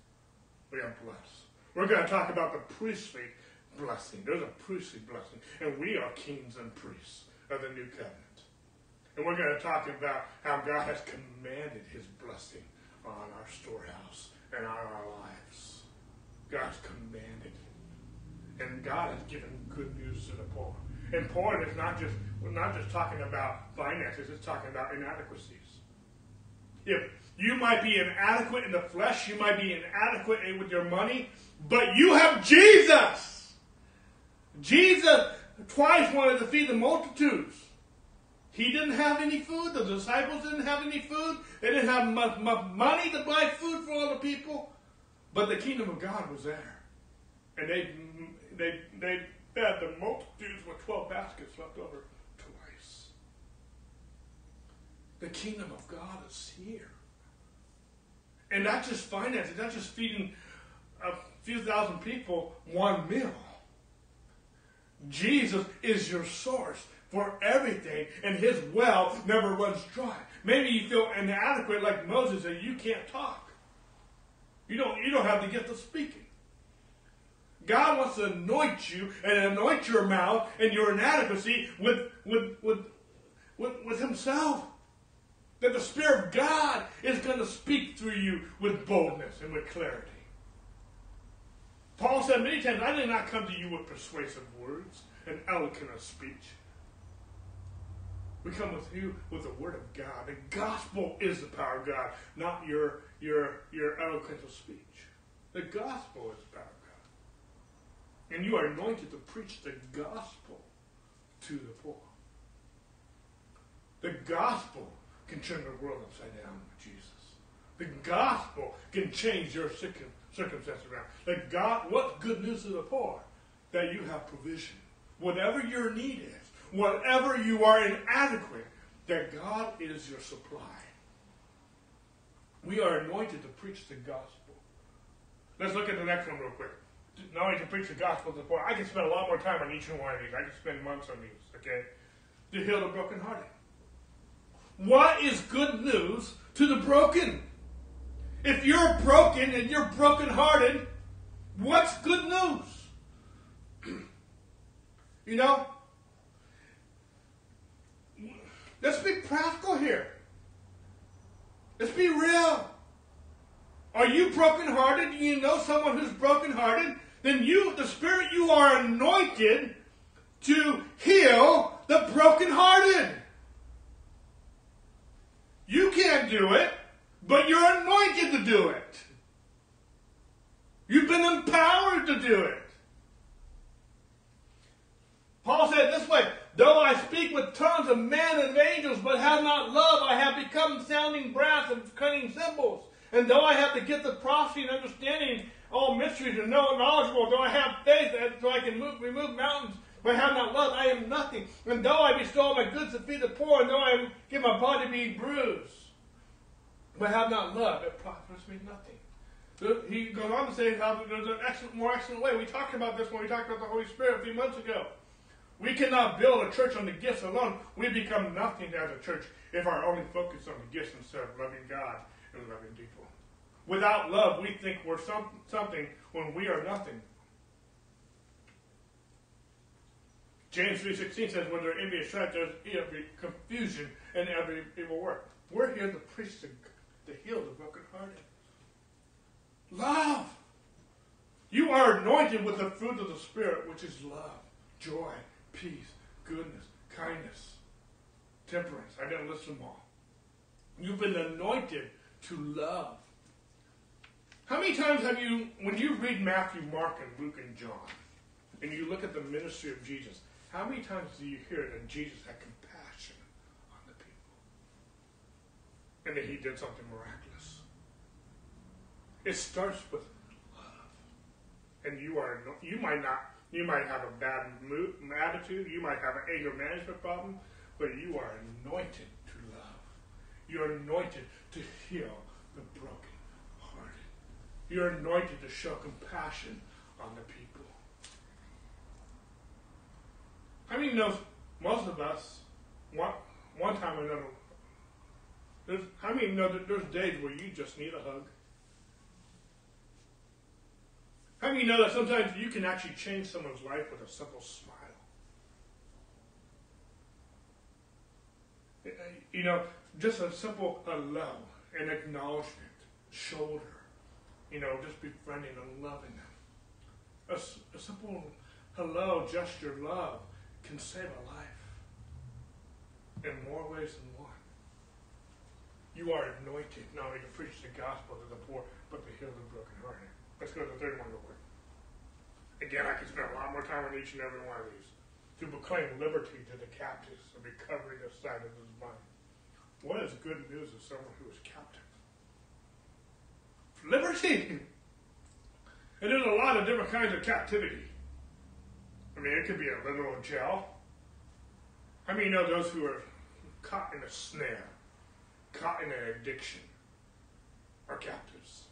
We are blessed. We're going to talk about the priestly blessing. There's a priestly blessing. And we are kings and priests of the new covenant. And we're going to talk about how God has commanded his blessing on our storehouse and on our lives. God's commanded it. And God has given good news to the poor. And poor is not just, we're not just talking about finances, it's talking about inadequacies. If you might be inadequate in the flesh, you might be inadequate with your money, but you have Jesus! Jesus twice wanted to feed the multitudes. He didn't have any food. The disciples didn't have any food. They didn't have much money to buy food for all the people. But the kingdom of God was there. And they fed the multitudes with 12 baskets left over twice. The kingdom of God is here. And not just finances. Not just feeding a few thousand people one meal. Jesus is your source for everything, and his well never runs dry. Maybe you feel inadequate like Moses and you can't talk. You don't have the gift of speaking. God wants to anoint you and anoint your mouth and your inadequacy with himself. That the Spirit of God is going to speak through you with boldness and with clarity. Paul said many times, I did not come to you with persuasive words and eloquent of speech. We come with you with the Word of God. The gospel is the power of God, not your eloquent of speech. The gospel is the power of God. And you are anointed to preach the gospel to the poor. The gospel can turn the world upside down with Jesus. The gospel can change your circumstance around. That God, what good news to the poor? That you have provision. Whatever your need is. Whatever you are inadequate, that God is your supply. We are anointed to preach the gospel. Let's look at the next one real quick. Not only to preach the gospel to the poor, I can spend a lot more time on each one of these. I can spend months on these, okay? To heal the brokenhearted. What is good news to the broken? If you're broken and you're brokenhearted, what's good news? You know? Let's be practical here. Let's be real. Are you brokenhearted? Do you know someone who's brokenhearted? Then you, the Spirit, you are anointed to heal the brokenhearted. You can't do it, but you're anointed to do it. You've been empowered to do it. Paul said it this way. Though I speak with tongues of men and of angels, but have not love, I have become sounding brass and cutting cymbals. And though I have the gift of prophecy and understanding all mysteries and know knowledgeable, though I have faith so I can remove mountains, but have not love, I am nothing. And though I bestow all my goods to feed the poor, and though I give my body to be bruised, but have not love, it profits me nothing. So he goes on to say how there's an more excellent way. We talked about this when we talked about the Holy Spirit a few months ago. We cannot build a church on the gifts alone. We become nothing as a church if our only focus on the gifts instead of loving God and loving people. Without love, we think we're something when we are nothing. James 3:16 says, when there envy and strife, there's every confusion and every evil work. We're here to preach to heal the brokenhearted. Love. You are anointed with the fruit of the Spirit, which is love, joy, peace, goodness, kindness, Temperance. I got to list them all. You've been anointed to love. How many times have you, when you read Matthew, Mark, and Luke, and John, and you look at the ministry of Jesus, how many times do you hear that Jesus had compassion on the people? And that he did something miraculous. It starts with love. And you might have a bad attitude, you might have an anger management problem, but you are anointed to love. You're anointed to heal the brokenhearted. You're anointed to show compassion on the people. I mean, most of us, one time or another, there's days where you just need a hug. How many know that sometimes you can actually change someone's life with a simple smile? You know, just a simple hello, an acknowledgement, shoulder, you know, just befriending and loving them. A simple hello, gesture, love, can save a life in more ways than one. You are anointed not only to preach the gospel to the poor, but to heal the brokenhearted. Let's go to the third one real quick. Again, I could spend a lot more time on each and every one of these. To proclaim liberty to the captives and recovering the sight of his mind. What is good news to someone who is captive? Liberty! And there's a lot of different kinds of captivity. I mean, it could be a literal jail. I mean, you know those who are caught in a snare, caught in an addiction, are captives.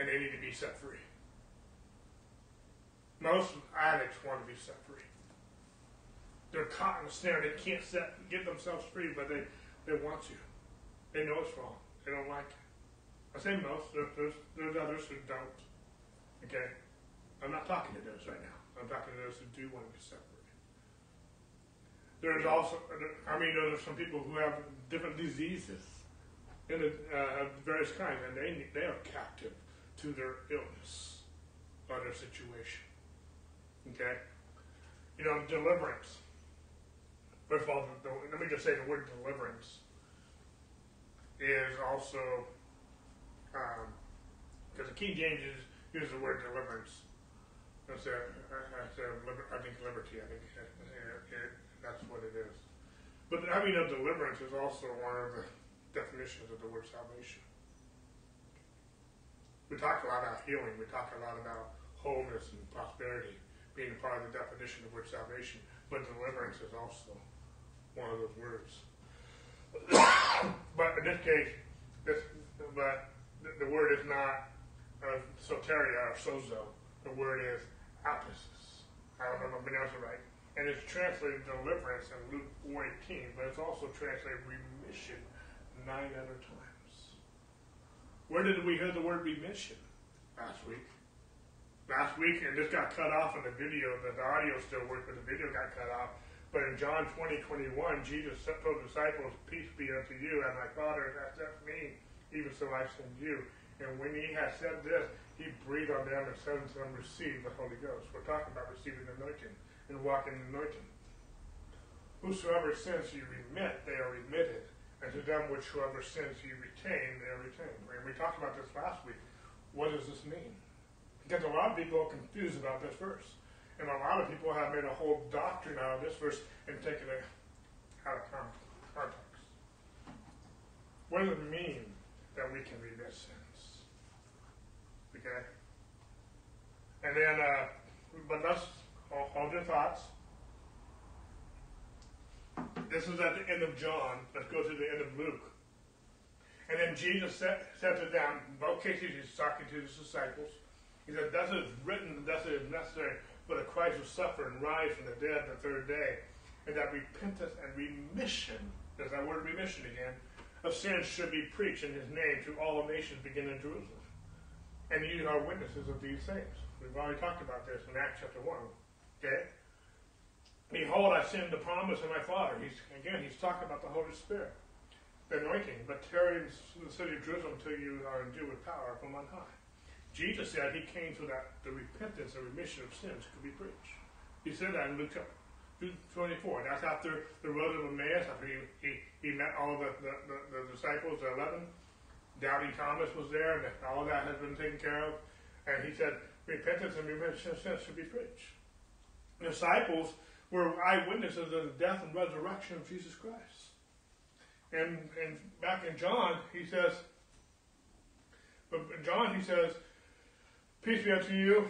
And they need to be set free. Most addicts want to be set free. They're caught in a snare. They can't get themselves free, but they want to. They know it's wrong. They don't like it. I say most. There's others who don't. Okay? I'm not talking to those right now. I'm talking to those who do want to be set free. There's also, there's some people who have different diseases of various kinds, and they are captive to their illness or their situation. Okay? You know, deliverance. First of all, let me just say the word deliverance is also, because the King James uses the word deliverance. I think liberty, that's what it is. But deliverance is also one of the definitions of the word salvation. We talk a lot about healing. We talk a lot about wholeness and prosperity being a part of the definition of the word salvation, but deliverance is also one of those words. But in this case, the word is not soteria or sozo. The word is aposis. I don't know if I'm pronouncing it right. And it's translated deliverance in Luke 4:18, but it's also translated remission 9 other times. Where did we hear the word remission? Last week. Last week, and this got cut off in the video, the audio still worked, but the video got cut off. But in John 20:21, Jesus told the disciples, "Peace be unto you, as my Father hath sent me, even so I send you." And when he had said this, he breathed on them and said unto them, "Receive the Holy Ghost." We're talking about receiving the anointing and walking in the anointing. Whosoever sins you remit, they are remitted. And to them whichsoever sins you retain, they are retained. And we talked about this last week. What does this mean? Because a lot of people are confused about this verse. And a lot of people have made a whole doctrine out of this verse and taken it out of context. What does it mean that we can remit sins? Okay? And then, but that's all your thoughts. This is at the end of John. Let's go to the end of Luke. And then Jesus said to them, in both cases he's talking to his disciples, he said, "Thus it is written, thus it is necessary for the Christ to suffer and rise from the dead the third day, and that repentance and remission," there's that word remission again, "of sins should be preached in his name to all nations beginning in Jerusalem. And you are witnesses of these things." We've already talked about this in Acts chapter 1. Okay? "Behold, I send the promise of my Father." He's talking about the Holy Spirit, the anointing, "but tarry in the city of Jerusalem until you are endued with power from on high." Jesus said he came so that the repentance and remission of sins could be preached. He said that in Luke through 24. That's after the road of Emmaus, after he met all the disciples, the 11. Doubting Thomas was there, and all that has been taken care of. And he said, repentance and remission of sins should be preached. The disciples were eyewitnesses of the death and resurrection of Jesus Christ. And back in John, he says, peace be unto you.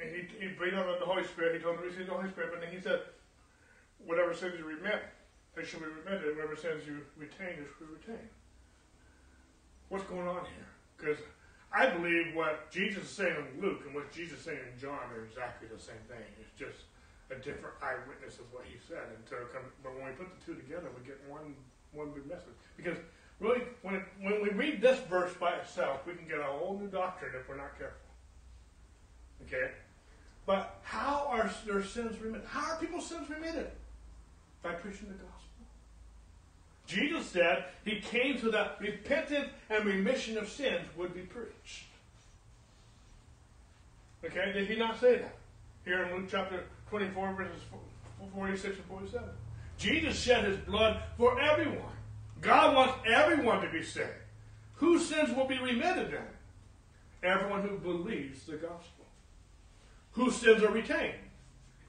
And he breathed on the Holy Spirit. He told them to receive the Holy Spirit. But then he said, whatever sins you remit, they shall be remitted. And whatever sins you retain, they shall be retained. What's going on here? Because I believe what Jesus is saying in Luke and what Jesus is saying in John are exactly the same thing. It's just a different eyewitness of what he said. And so, but when we put the two together, we get one big message. Because really, when we read this verse by itself, we can get a whole new doctrine if we're not careful. Okay? But how are their sins remitted? How are people's sins remitted? By preaching the gospel. Jesus said he came so that repentance and remission of sins would be preached. Okay? Did he not say that? Here in Luke chapter 24, verses 46 and 47. Jesus shed his blood for everyone. God wants everyone to be saved. Whose sins will be remitted then? Everyone who believes the gospel. Whose sins are retained?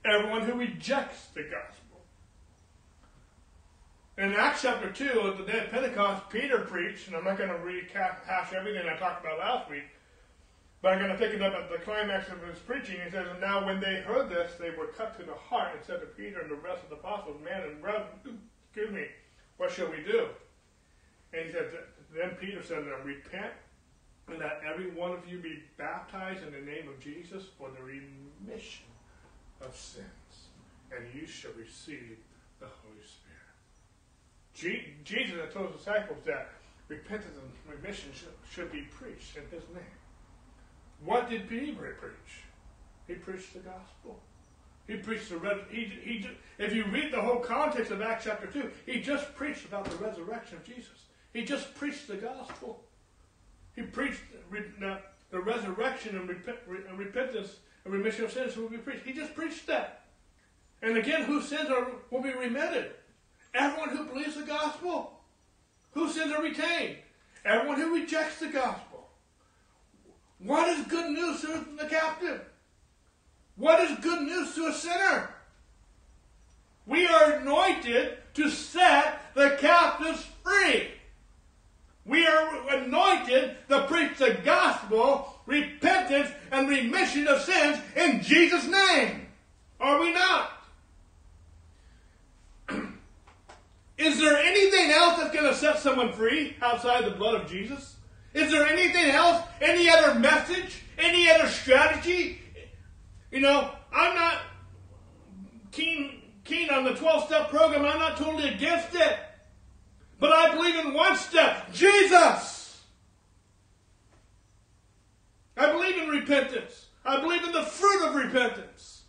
Everyone who rejects the gospel. In Acts chapter 2, on the day of Pentecost, Peter preached, and I'm not going to rehash everything I talked about last week, but I'm going to pick it up at the climax of his preaching. He says, and now when they heard this, they were cut to the heart and said to Peter and the rest of the apostles, man and brother, what shall we do? And he said, then Peter said to them, repent, and that every one of you be baptized in the name of Jesus for the remission of sins, and you shall receive the Holy Spirit. Jesus had told his disciples that repentance and remission should be preached in his name. What did Peter preach? He preached the gospel. He preached the if you read the whole context of Acts chapter 2, he just preached about the resurrection of Jesus. He just preached the gospel. He preached the resurrection and repentance and remission of sins will be preached. He just preached that. And again, whose sins will be remitted? Everyone who believes the gospel. Whose sins are retained? Everyone who rejects the gospel. What is good news to the captive? What is good news to a sinner? We are anointed to set the captives free. We are anointed to preach the gospel, repentance, and remission of sins in Jesus' name. Are we not? Is there anything else that's going to set someone free outside the blood of Jesus? Is there anything else, any other message, any other strategy? You know, I'm not keen on the 12-step program. I'm not totally against it. But I believe in one step, Jesus. I believe in repentance. I believe in the fruit of repentance.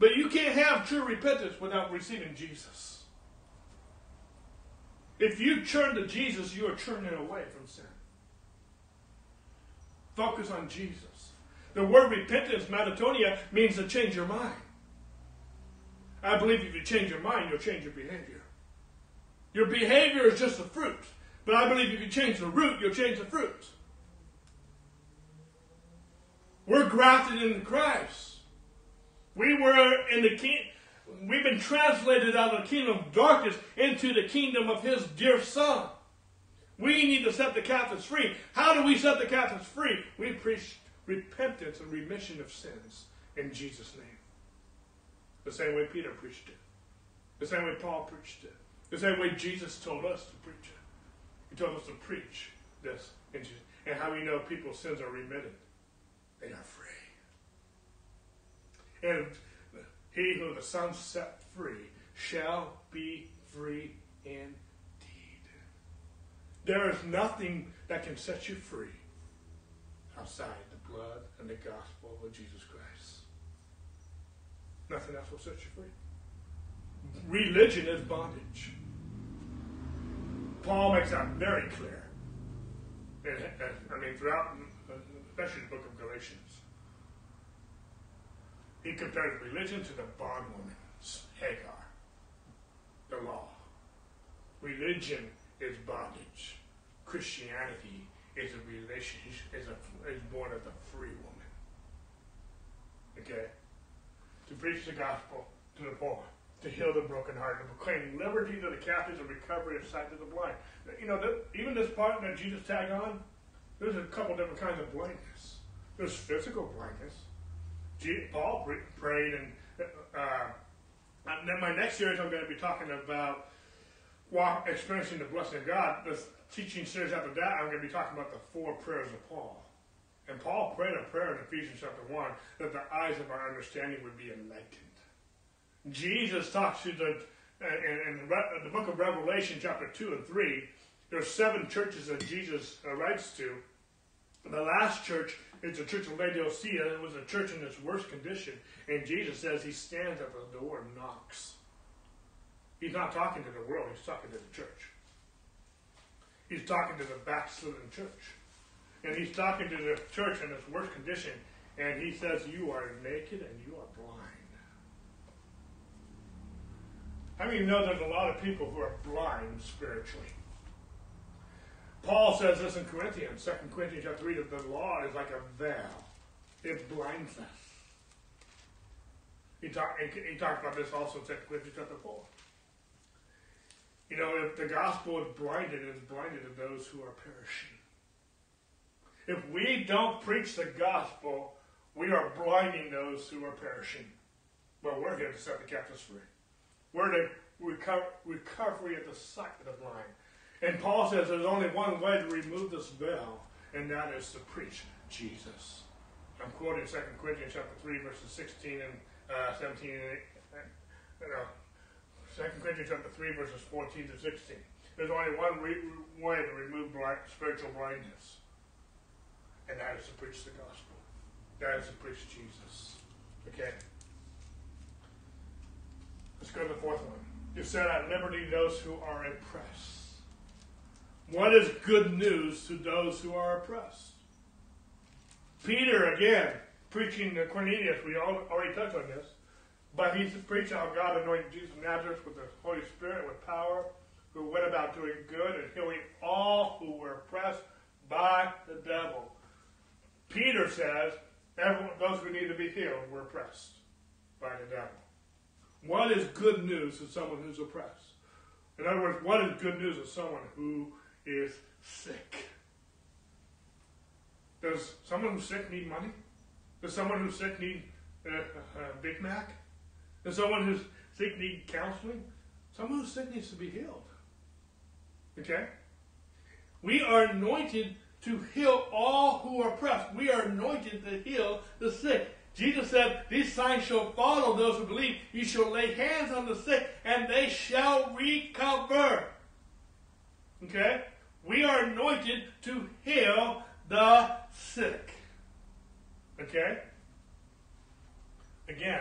But you can't have true repentance without receiving Jesus. If you turn to Jesus, you are turning away from sin. Focus on Jesus. The word repentance, metanoia, means to change your mind. I believe if you change your mind, you'll change your behavior. Your behavior is just the fruit. But I believe if you change the root, you'll change the fruit. We're grafted in Christ. We've been translated out of the kingdom of darkness into the kingdom of his dear Son. We need to set the captives free. How do we set the captives free? We preach repentance and remission of sins in Jesus' name. The same way Peter preached it. The same way Paul preached it. The same way Jesus told us to preach it. He told us to preach this in Jesus. And how we know people's sins are remitted. They are free. And he who the Son set free shall be free indeed. There is nothing that can set you free outside the blood and the gospel of Jesus Christ. Nothing else will set you free. Religion is bondage. Paul makes that very clear. Throughout, especially the book of Galatians, he compares religion to the bondwoman, Hagar, the law. Religion is bondage. Christianity is a relationship, is born of the free woman. Okay? To preach the gospel to the poor, to heal the brokenhearted, to proclaim liberty to the captives and recovery of sight to the blind. You know, even this part that Jesus tagged on, there's a couple different kinds of blindness. There's physical blindness. Paul prayed, and then my next series I'm going to be talking about experiencing the blessing of God. This teaching series after that, I'm going to be talking about the four prayers of Paul. And Paul prayed a prayer in Ephesians chapter 1 that the eyes of our understanding would be enlightened. Jesus talks to in the book of Revelation chapter 2 and 3, there's 7 churches that Jesus writes to. The last church is the church of Laodicea. It was a church in its worst condition. And Jesus says he stands at the door and knocks. He's not talking to the world. He's talking to the church. He's talking to the backslidden church. And he's talking to the church in its worst condition. And he says, you are naked and you are blind. How many of you know there's a lot of people who are blind spiritually? Paul says this in Corinthians, 2 Corinthians chapter 3, that the law is like a veil. It blinds us. He talked about this also in 2 Corinthians chapter 4. You know, if the gospel is blinded, it's blinded to those who are perishing. If we don't preach the gospel, we are blinding those who are perishing. But we're here to set the captives free. We're the recovery of the sight of the blind. And Paul says there's only one way to remove this veil, and that is to preach Jesus. I'm quoting 2 Corinthians chapter 3, verses 16 and 17 and 18. No, 2 Corinthians chapter 3, verses 14 to 16. There's only one way to remove spiritual blindness, and that is to preach the gospel. That is to preach Jesus. Okay? Let's go to the fourth one. You set at liberty those who are oppressed. What is good news to those who are oppressed? Peter, again, preaching to Cornelius. We already touched on this. But he preached how God anointed Jesus of Nazareth with the Holy Spirit, with power, who went about doing good and healing all who were oppressed by the devil. Peter says, those who need to be healed were oppressed by the devil. What is good news to someone who's oppressed? In other words, what is good news to someone who is sick? Does someone who's sick need money? Does someone who's sick need a Big Mac? Does someone who's sick need counseling? Someone who's sick needs to be healed. Okay? We are anointed to heal all who are oppressed. We are anointed to heal the sick. Jesus said, these signs shall follow those who believe. You shall lay hands on the sick, and they shall recover. Okay? We are anointed to heal the sick. Okay? Again,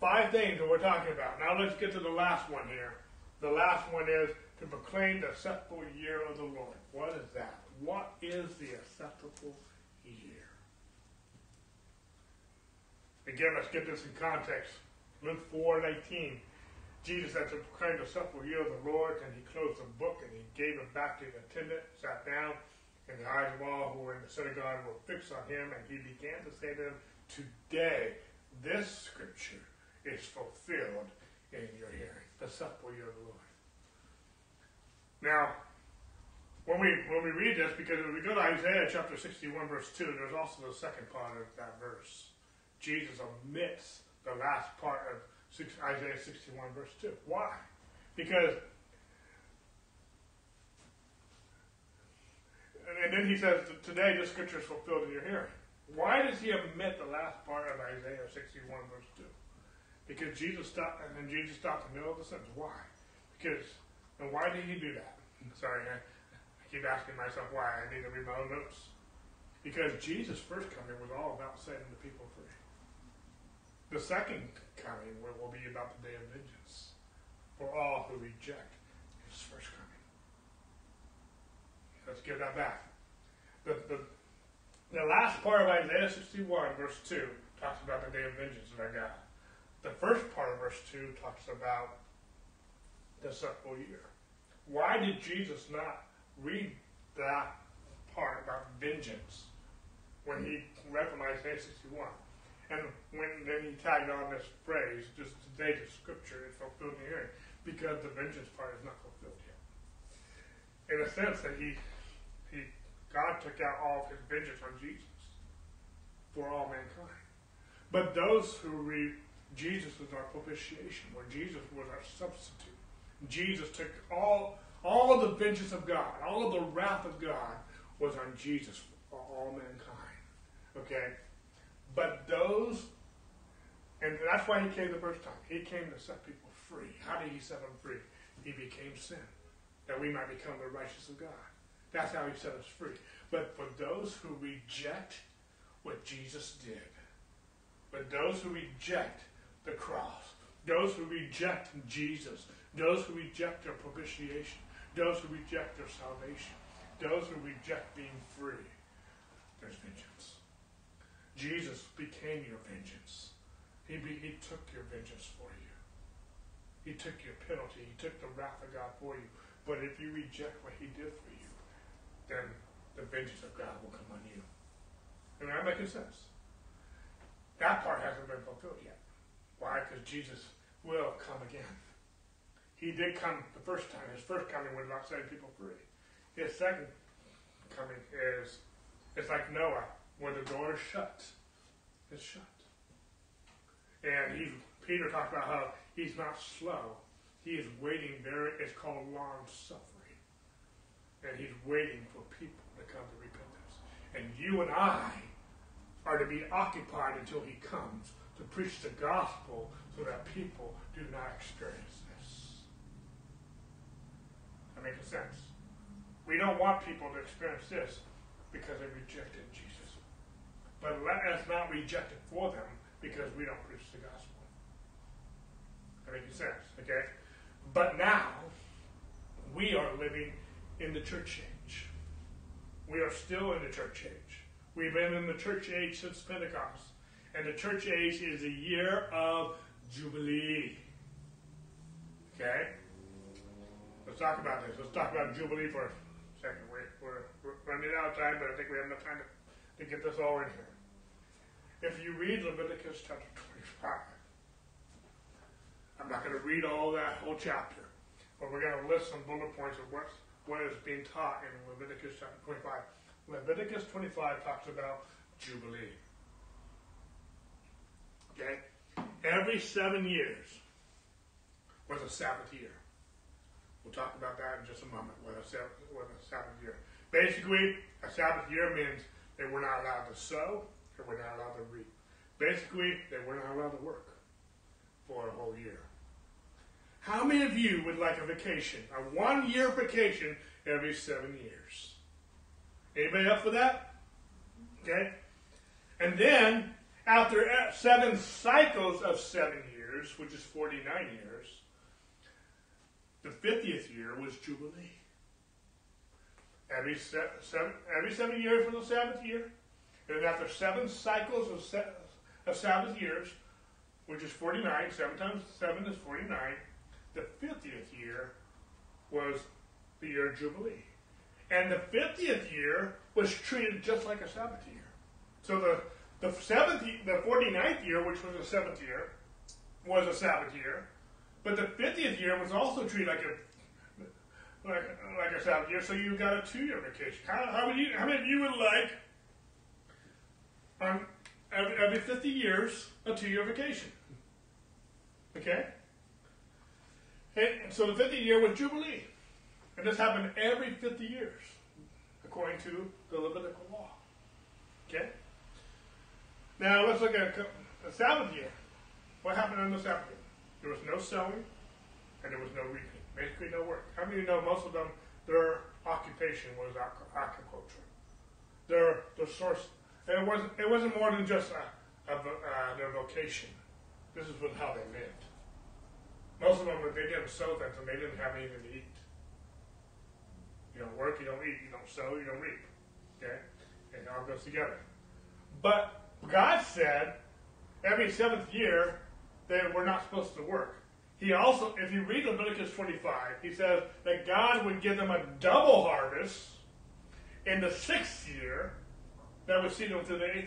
5 things that we're talking about. Now let's get to the last one here. The last one is to proclaim the acceptable year of the Lord. What is that? What is the acceptable year? Again, let's get this in context. Luke 4:19. Jesus had to proclaim the acceptable year of the Lord, and he closed the book, and he gave it back to the attendant, sat down, and the eyes of all who were in the synagogue were fixed on him, and he began to say to them, today, this scripture is fulfilled in your hearing. The acceptable year of the Lord. Now, when we read this, because when we go to Isaiah chapter 61, verse 2, there's also the second part of that verse. Jesus omits the last part of Isaiah 61, verse 2. Why? Because, and then he says, today this scripture is fulfilled in your hearing. Why does he omit the last part of Isaiah 61, verse 2? Because Jesus stopped in the middle of the sentence. Why? Because, and why did he do that? Sorry, I keep asking myself why. I need to read my own notes. Because Jesus' first coming was all about setting the people free. The second coming will be about the day of vengeance for all who reject his first coming. Let's give that back. The last part of Isaiah 61, verse 2, talks about the day of vengeance of our God. The first part of verse 2 talks about the seventh year. Why did Jesus not read that part about vengeance when he recognized Isaiah 61? And then he tagged on this phrase, just today the scripture is fulfilled in the hearing, because the vengeance part is not fulfilled yet. In a sense that God took out all of his vengeance on Jesus for all mankind. But those who read Jesus was our propitiation, or Jesus was our substitute. Jesus took all the vengeance of God, all of the wrath of God was on Jesus for all mankind. Okay? But those, and that's why he came the first time. He came to set people free. How did he set them free? He became sin, that we might become the righteous of God. That's how he set us free. But for those who reject what Jesus did, but those who reject the cross, those who reject Jesus, those who reject their propitiation, those who reject their salvation, those who reject being free, there's vengeance. Jesus became your vengeance. He took your vengeance for you. He took your penalty. He took the wrath of God for you. But if you reject what he did for you, then the vengeance of God will come on you. And that makes sense. That part hasn't been fulfilled yet. Why? Because Jesus will come again. He did come the first time. His first coming was about setting people free. His second coming is, it's like Noah, when the door is shut, it's shut. And Peter talked about how he's not slow. He is waiting there. It's called long-suffering. And he's waiting for people to come to repentance. And you and I are to be occupied until he comes to preach the gospel so that people do not experience this. That makes sense. We don't want people to experience this because they rejected Jesus. But let us not reject it for them because we don't preach the gospel. That makes sense, okay? But now, we are living in the church age. We are still in the church age. We've been in the church age since Pentecost. And the church age is a year of Jubilee. Okay? Let's talk about this. Let's talk about Jubilee for a second. We're running out of time, but I think we have enough time to get this all in here. If you read Leviticus chapter 25, I'm not going to read all that whole chapter, but we're going to list some bullet points of what is being taught in Leviticus chapter 25. Leviticus 25 talks about Jubilee. Okay? Every 7 years was a Sabbath year. We'll talk about that in just a moment, what a Sabbath year. Basically, a Sabbath year means they were not allowed to sow, they were not allowed to reap. Basically, they were not allowed to work for a whole year. How many of you would like a vacation, a one-year vacation every 7 years? Anybody up for that? Okay. And then, after 7 cycles of 7 years, which is 49 years, the 50th year was Jubilee. Every 7 years was the Sabbath year. And then after 7 cycles of Sabbath years, which is 49, 7 times 7 is 49, the 50th year was the year of Jubilee. And the 50th year was treated just like a Sabbath year. So the 49th year, which was the 7th year, was a Sabbath year. But the 50th year was also treated like a Sabbath year. So you got a 2-year vacation. How many of you would like on every 50 years a 2-year vacation? Okay. And so the 50th year was Jubilee. And this happened every 50 years, according to the Levitical law. Okay? Now, let's look at the Sabbath year. What happened on the Sabbath year? There was no sowing, and there was no reaping. Basically, no work. How many of you know most of them, their occupation was agriculture? Their source. It wasn't more than just their vocation. This is how they lived. Most of them, they didn't sow things, and they didn't have anything to eat. You don't work, you don't eat, you don't sow, you don't reap. Okay? It all goes together. But God said, every 7th year, that we're not supposed to work. He also, if you read Leviticus 25, he says that God would give them a double harvest in the 6th year that would see them through the 8th year.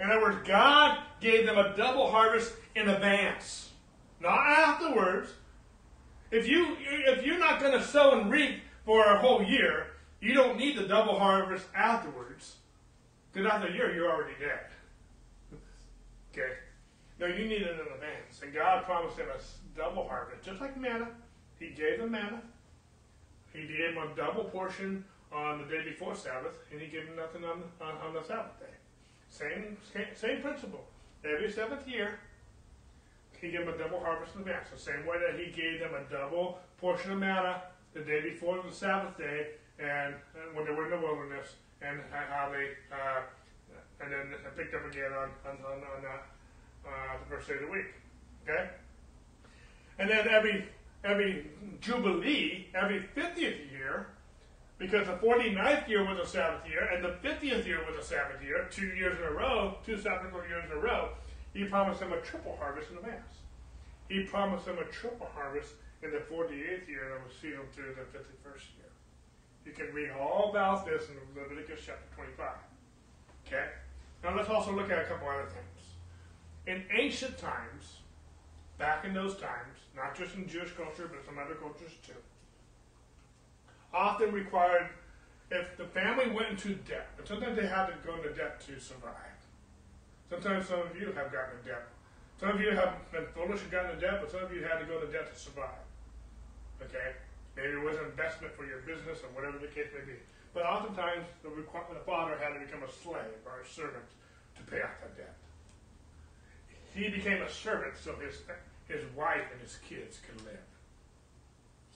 In other words, God gave them a double harvest in advance, not afterwards. If you're not going to sow and reap for a whole year, you don't need the double harvest afterwards, because after a year you're already dead. Okay. No, you need it in advance. And God promised him a double harvest, just like manna. He gave them manna. He gave him a double portion on the day before Sabbath, and he gave him nothing on the Sabbath day. Same principle. Every 7th year, he gave them a double harvest in advance. The same way that he gave them a double portion of manna the day before the Sabbath day, and when they were in the wilderness, and how they and then picked up again on the first day of the week. Okay? And then every Jubilee, every 50th year, because the 49th year was a Sabbath year, and the 50th year was a Sabbath year, 2 years in a row, 2 Sabbath years in a row, he promised them a triple harvest in advance. He promised them a triple harvest in the 48th year that would see them through the 51st year. You can read all about this in Leviticus chapter 25. Okay? Now let's also look at a couple other things. In ancient times, back in those times, not just in Jewish culture, but some other cultures too, often required, if the family went into debt, and sometimes they had to go into debt to survive. Sometimes some of you have gotten into debt. Some of you have been foolish and gotten into debt, but some of you had to go into debt to survive. Okay? Maybe it was an investment for your business or whatever the case may be. But oftentimes, the father had to become a slave or a servant to pay off that debt. He became a servant so his wife and his kids could live.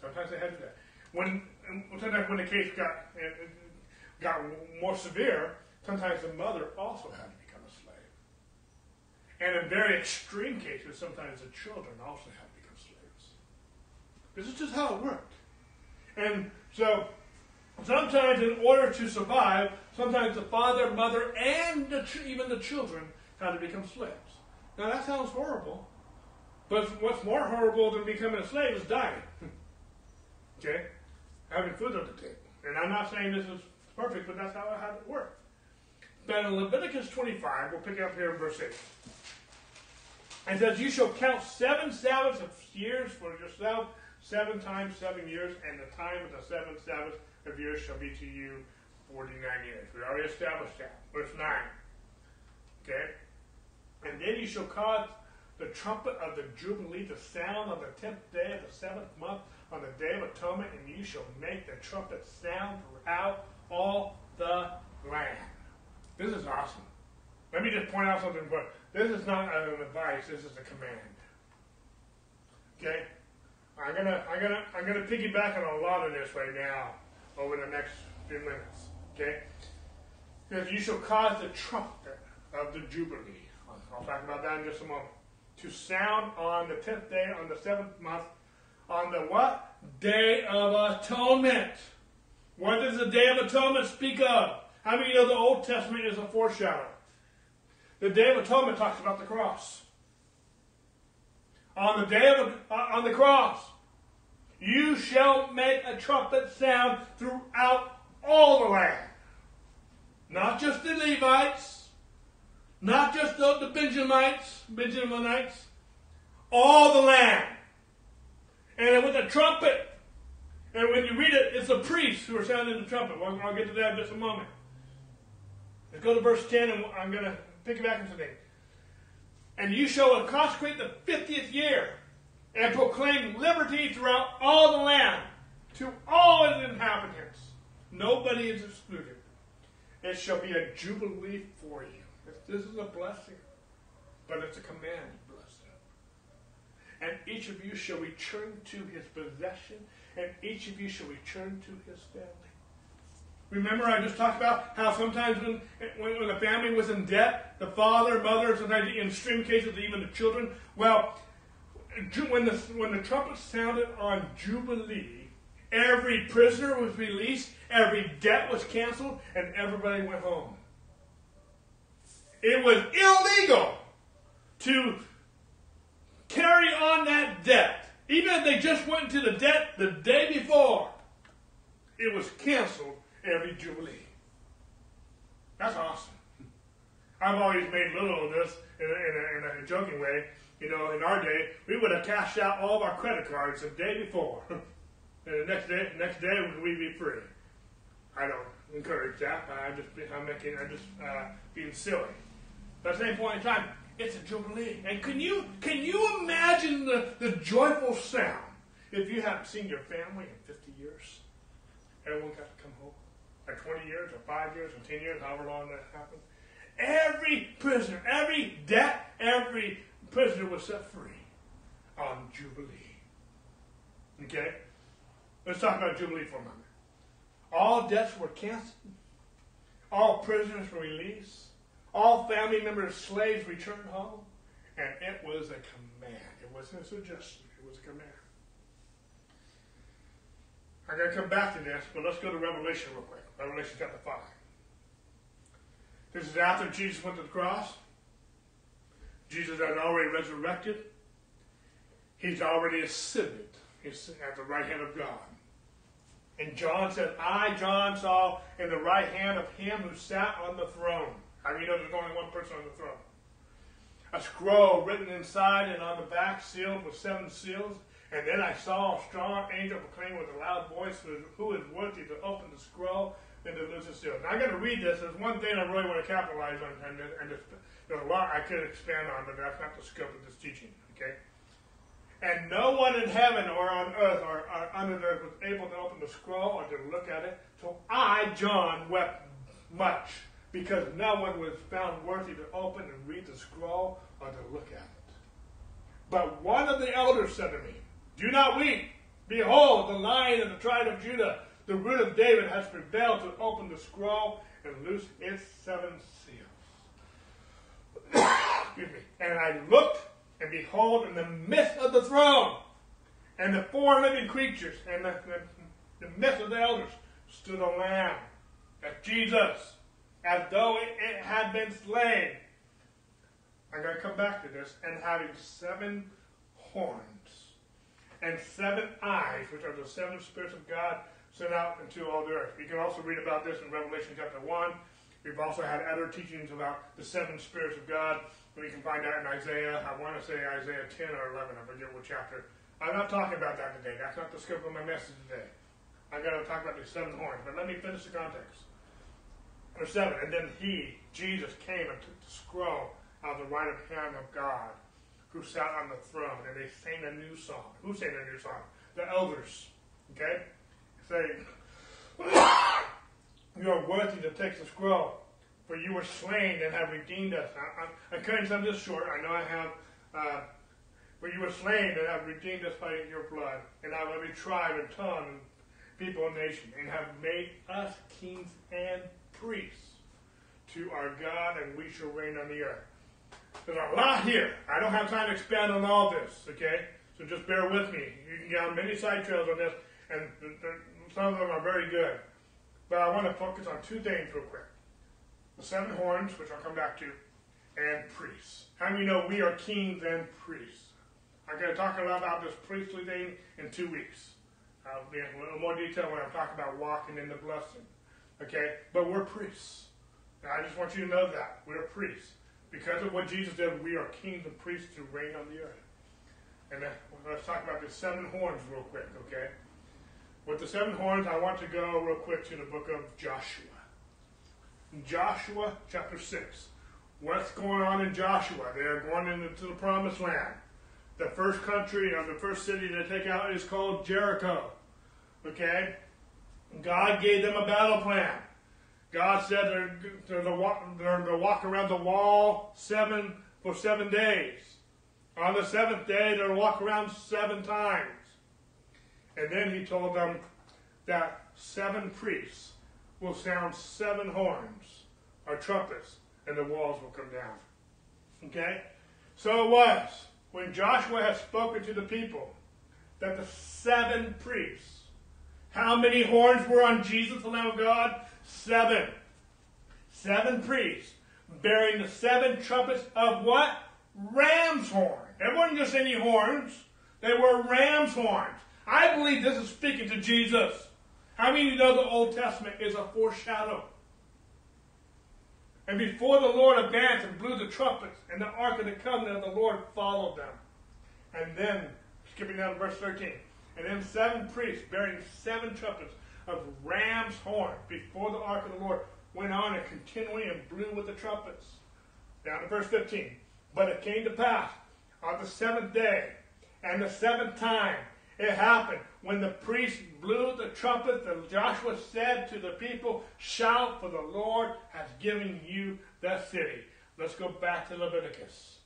Sometimes they had to do that. Sometimes when the case got more severe, sometimes the mother also had to become a slave. And in very extreme cases, sometimes the children also had to become slaves. This is just how it worked. And so, sometimes in order to survive, sometimes the father, mother, and even the children had to become slaves. Now that sounds horrible, but what's more horrible than becoming a slave is dying. Okay? Having food on the table. And I'm not saying this is perfect, but that's how it had to work. But in Leviticus 25, we'll pick up here in verse 8. It says, "You shall count 7 Sabbaths of years for yourself, 7 times 7 years, and the time of the 7th Sabbath of years shall be to you 49 years. We already established that. Verse 9. Okay? "And then you shall cause the trumpet of the Jubilee to sound on the 10th day of the 7th month, on the Day of Atonement, and you shall make the trumpet sound throughout all the land." This is awesome. Let me just point out something important. This is not an advice. This is a command. Okay, I'm gonna piggyback on a lot of this right now over the next few minutes. Okay, because "you shall cause the trumpet of the Jubilee." I'll talk about that in just a moment. "To sound on the 10th day on the 7th month." On the what? Day of Atonement. What does the Day of Atonement speak of? How many of you know the Old Testament is a foreshadow? The Day of Atonement talks about the cross. On the day of on the cross, "You shall make a trumpet sound throughout all the land." Not just the Levites, not just the Benjaminites, all the land. And with a trumpet, and when you read it, it's the priests who are sounding the trumpet. Well, I'll get to that in just a moment. Let's go to verse 10, and I'm going to pick it back up today. "And you shall consecrate the 50th year, and proclaim liberty throughout all the land to all its inhabitants. Nobody is excluded. It shall be a jubilee for you." This is a blessing, but it's a command. "And each of you shall return to his possession, and each of you shall return to his family." Remember, I just talked about how sometimes when a family was in debt, the father, mother, sometimes in extreme cases, even the children. Well, when the trumpet sounded on Jubilee, every prisoner was released, every debt was canceled, and everybody went home. It was illegal to debt. Even if they just went into the debt the day before, it was canceled every Jubilee. That's awesome. I've always made little of this in a joking way. You know, in our day, we would have cashed out all of our credit cards the day before. And the next day we'd be free. I don't encourage that. I'm just being silly. But at the same point in time, it's a Jubilee. And can you imagine the joyful sound if you haven't seen your family in 50 years? Everyone got to come home. Or 20 years, or 5 years, or 10 years, however long that happened. Every prisoner, every debt, every prisoner was set free on Jubilee. Okay? Let's talk about Jubilee for a moment. All debts were canceled. All prisoners were released. All family members, slaves, returned home. And it was a command. It wasn't a suggestion. It was a command. I'm going to come back to this, but let's go to Revelation real quick. Revelation chapter 5. This is after Jesus went to the cross. Jesus had already resurrected. He's already ascended. He's at the right hand of God. And John said, I, John, saw in the right hand of him who sat on the throne. How do you know there's only one person on the throne? A scroll written inside and on the back, sealed with 7 seals. And then I saw a strong angel proclaim with a loud voice, who is worthy to open the scroll and to loose the seals. Now, I'm going to read this. There's one thing I really want to capitalize on, and there's a lot I could expand on, but that's not the scope of this teaching, okay? And no one in heaven or on earth or under the earth was able to open the scroll or to look at it. So I, John, wept much, because no one was found worthy to open and read the scroll or to look at it. But one of the elders said to me, do not weep. Behold, the Lion of the tribe of Judah, the Root of David, has prevailed to open the scroll and loose its 7 seals. Excuse me. And I looked, and behold, in the midst of the throne, and the 4 living creatures, and the midst of the elders, stood a Lamb, that's Jesus, as though it had been slain. I'm going to come back to this. And having 7 horns and 7 eyes, which are the 7 spirits of God sent out into all the earth. You can also read about this in Revelation chapter 1. We've also had other teachings about the 7 spirits of God. We can find that in Isaiah. I want to say Isaiah 10 or 11. I forget what chapter. I'm not talking about that today. That's not the scope of my message today. I'm going to talk about these 7 horns. But let me finish the context. Verse 7. And then he, Jesus, came and took the scroll out of the right hand of God, who sat on the throne, and they sang a new song. Who sang a new song? The elders. Okay? Saying, you are worthy to take the scroll, for you were slain and have redeemed us. I'm cutting some of this short. I know I have. For you were slain and have redeemed us by your blood, and out of every tribe and tongue and people and nation, and have made us kings and priests to our God, and we shall reign on the earth. There's a lot here. I don't have time to expand on all this, okay? So just bear with me. You can get on many side trails on this, and some of them are very good. But I want to focus on 2 things real quick. The 7 horns, which I'll come back to, and priests. How many know we are kings and priests? I'm going to talk a lot about this priestly thing in 2 weeks. I'll be in a little more detail when I talk about walking in the blessing, okay? But we're priests. And I just want you to know that. We're priests. Because of what Jesus did, we are kings and priests to reign on the earth. And let's talk about the 7 horns real quick, okay? With the 7 horns, I want to go real quick to the book of Joshua. Joshua chapter 6. What's going on in Joshua? They're going into the promised land. The first country or the first city they take out is called Jericho. Okay? God gave them a battle plan. God said they're to walk around the wall for 7 days. On the 7th day, they're to walk around 7 times. And then he told them that 7 priests will sound 7 horns or trumpets, and the walls will come down. Okay? So it was, when Joshua had spoken to the people, that the 7 priests, how many horns were on Jesus, the Lamb of God? 7. 7 priests bearing the 7 trumpets of what? Ram's horn. It wasn't just any horns. They were ram's horns. I believe this is speaking to Jesus. How many of you know the Old Testament is a foreshadow? And before the Lord advanced and blew the trumpets, and the Ark of the Covenant of the Lord followed them. And then, skipping down to verse 13, and then 7 priests bearing 7 trumpets of ram's horn before the Ark of the Lord went on and continually and blew with the trumpets. Down to verse 15. But it came to pass on the 7th day, and the 7th time it happened, when the priest blew the trumpet, that Joshua said to the people, shout, for the Lord has given you the city. Let's go back to Leviticus.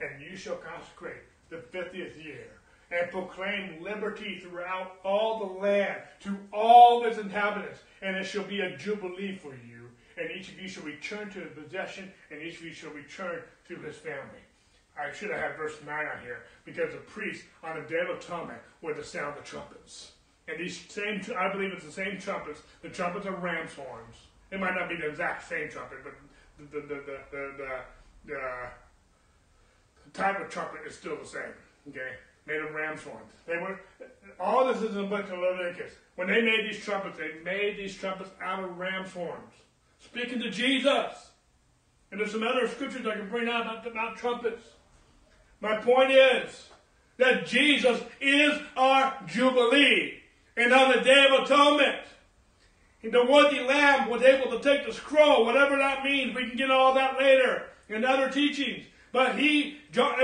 And you shall consecrate the 50th year, and proclaim liberty throughout all the land to all its inhabitants. And it shall be a jubilee for you, and each of you shall return to his possession, and each of you shall return to his family. I should have had verse 9 on here, because the priests on the Day of Atonement were the sound of the trumpets. And these same, I believe it's the same trumpets. The trumpets are ram's horns. It might not be the exact same trumpet, but the type of trumpet is still the same. Okay? Made of ram's horns. They were, all this is in the book of Leviticus. When they made these trumpets out of ram's horns. Speaking to Jesus. And there's some other scriptures I can bring out about trumpets. My point is that Jesus is our Jubilee. And on the Day of Atonement, the worthy Lamb was able to take the scroll, whatever that means. We can get all that later in other teachings. But it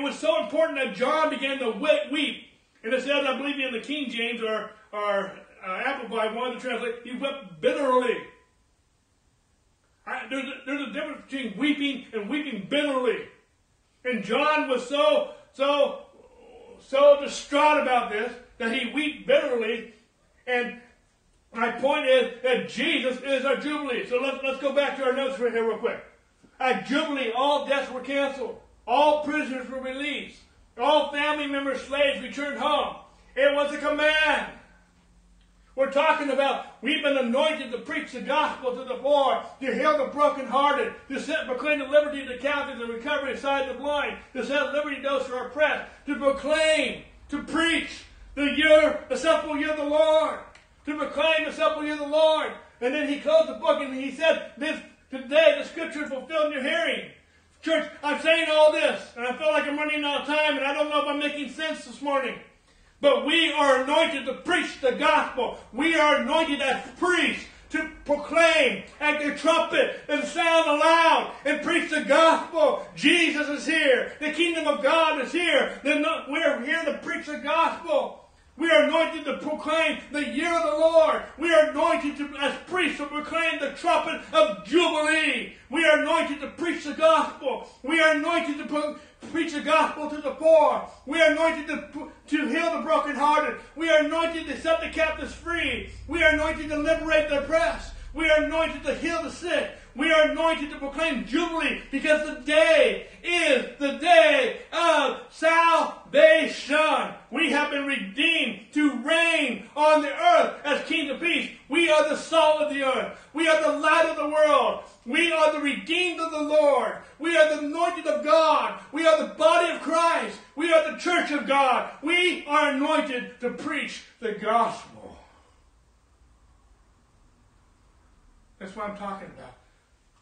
was so important that John began to weep. And it says, I believe in the King James or Amplified, one to translate, he wept bitterly. There's a difference between weeping and weeping bitterly. And John was so distraught about this that he wept bitterly. And my point is that Jesus is our Jubilee. So let's go back to our notes right here real quick. At Jubilee, all deaths were canceled. All prisoners were released. All family members, slaves, returned home. It was a command. We're talking about, we've been anointed to preach the gospel to the poor, to heal the brokenhearted, to proclaim the liberty of the captives and recovery of sight of the blind, to set liberty to those who are oppressed, to proclaim, to preach the acceptable year of the Lord, to proclaim the acceptable year of the Lord. And then he closed the book and he said, today the scripture is fulfilled in your hearing. Church, I'm saying all this, and I feel like I'm running out of time, and I don't know if I'm making sense this morning. But we are anointed to preach the gospel. We are anointed as priests to proclaim at the trumpet and sound aloud and preach the gospel. Jesus is here. The kingdom of God is here. We're here to preach the gospel. We are anointed to proclaim the year of the Lord. We are anointed as priests to proclaim the trumpet of Jubilee. We are anointed to preach the gospel. We are anointed to preach the gospel to the poor. We are anointed to heal the brokenhearted. We are anointed to set the captives free. We are anointed to liberate the oppressed. We are anointed to heal the sick. We are anointed to proclaim Jubilee, because the day is the day of salvation. We have been redeemed to reign on the earth as kings of peace. We are the salt of the earth. We are the light of the world. We are the redeemed of the Lord. We are the anointed of God. We are the body of Christ. We are the church of God. We are anointed to preach the gospel. That's what I'm talking about.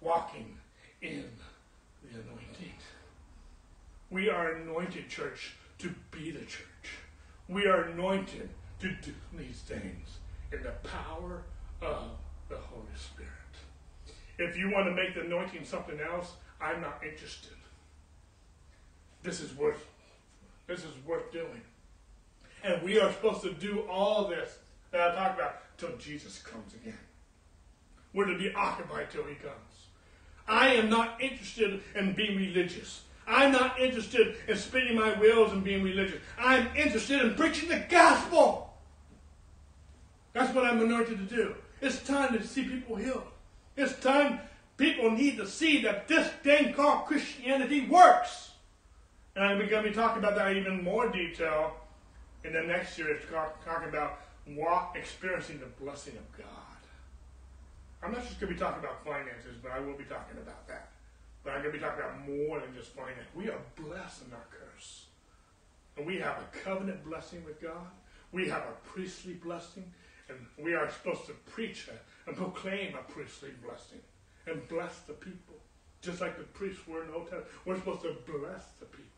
Walking in the anointing. We are anointed, church, to be the church. We are anointed to do these things in the power of the Holy Spirit. If you want to make the anointing something else, I'm not interested. This is worth doing. And we are supposed to do all this that I talk about till Jesus comes again. We're to be occupied till he comes. I am not interested in being religious. I'm not interested in spinning my wheels and being religious. I'm interested in preaching the gospel. That's what I'm anointed to do. It's time to see people healed. It's time people need to see that this thing called Christianity works. And I'm going to be talking about that in even more detail in the next series, talking about experiencing the blessing of God. I'm not just going to be talking about finances, but I will be talking about that. But I'm going to be talking about more than just finances. We are blessed and not cursed. And we have a covenant blessing with God. We have a priestly blessing. And we are supposed to preach and proclaim a priestly blessing and bless the people. Just like the priests were in the Old Testament, we're supposed to bless the people.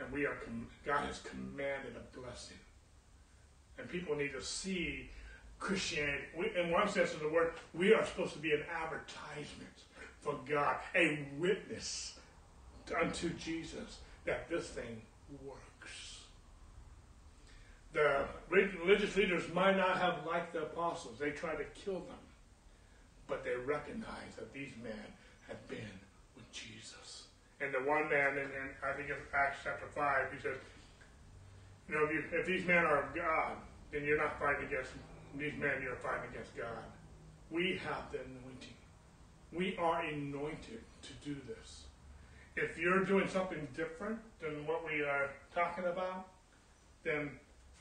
And we are God has commanded a blessing. And people need to see Christianity. In one sense of the word, we are supposed to be an advertisement for God, a witness unto Jesus that this thing works. The religious leaders might not have liked the apostles. They tried to kill them. But they recognized that these men had been with Jesus. And the one man, and I think it's Acts chapter 5, he says, you know, if these men are of God, then you're not fighting against these men, you're fighting against God. We have the anointing. We are anointed to do this. If you're doing something different than what we are talking about, then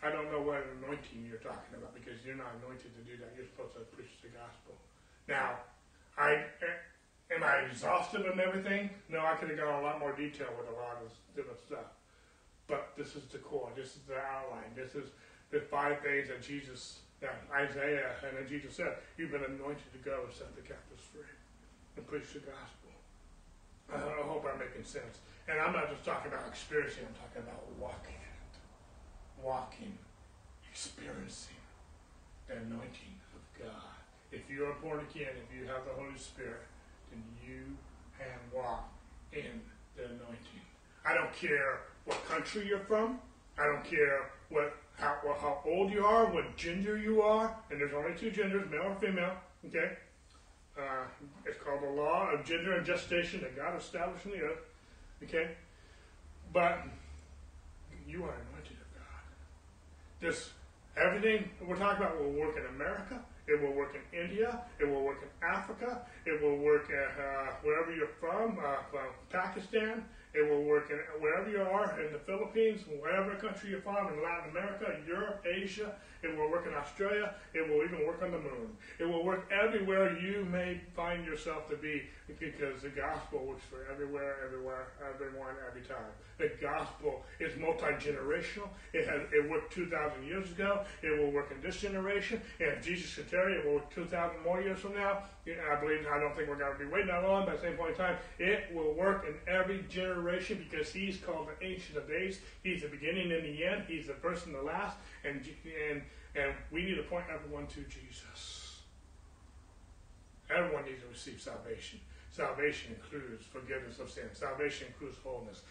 I don't know what anointing you're talking about, because you're not anointed to do that. You're supposed to preach the gospel. Now, am I exhaustive in everything? No, I could have gone a lot more detail with a lot of different stuff. But this is the core. This is the outline. This is the 5 things that Jesus, that Isaiah and that Jesus said. You've been anointed to go and set the captives free and preach the gospel. I hope I'm making sense. And I'm not just talking about experiencing. I'm talking about walking in it. Walking, experiencing the anointing of God. If you are born again, if you have the Holy Spirit, then you can walk in the anointing. I don't care what country you're from. I don't care how old you are, what gender you are. And there's only 2 genders, male and female. Okay? It's called the law of gender and gestation that God established in the earth. Okay? But you are anointed of God. This, everything we're talking about will work in America. It will work in India. It will work in Africa. It will work wherever you're from Pakistan. It will work in wherever you are, in the Philippines, whatever country you're from, in Latin America, Europe, Asia. It will work in Australia. It will even work on the moon. It will work everywhere you may find yourself to be, because the gospel works for everywhere, everyone, every time. The gospel is multi-generational. It worked 2,000 years ago. It will work in this generation. And if Jesus should tarry, it will work 2,000 more years from now. I don't think we're going to be waiting that long. By the same point in time, it will work in every generation, because He's called the Ancient of Days. He's the beginning and the end. He's the first and the last. And we need to point everyone to Jesus. Everyone needs to receive salvation. Salvation includes forgiveness of sin. Salvation includes wholeness.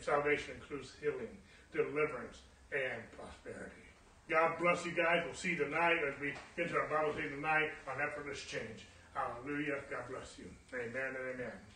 Salvation includes healing, deliverance, and prosperity. God bless you guys. We'll see you tonight as we get to our Bible study tonight on Effortless Change. Hallelujah. God bless you. Amen and amen.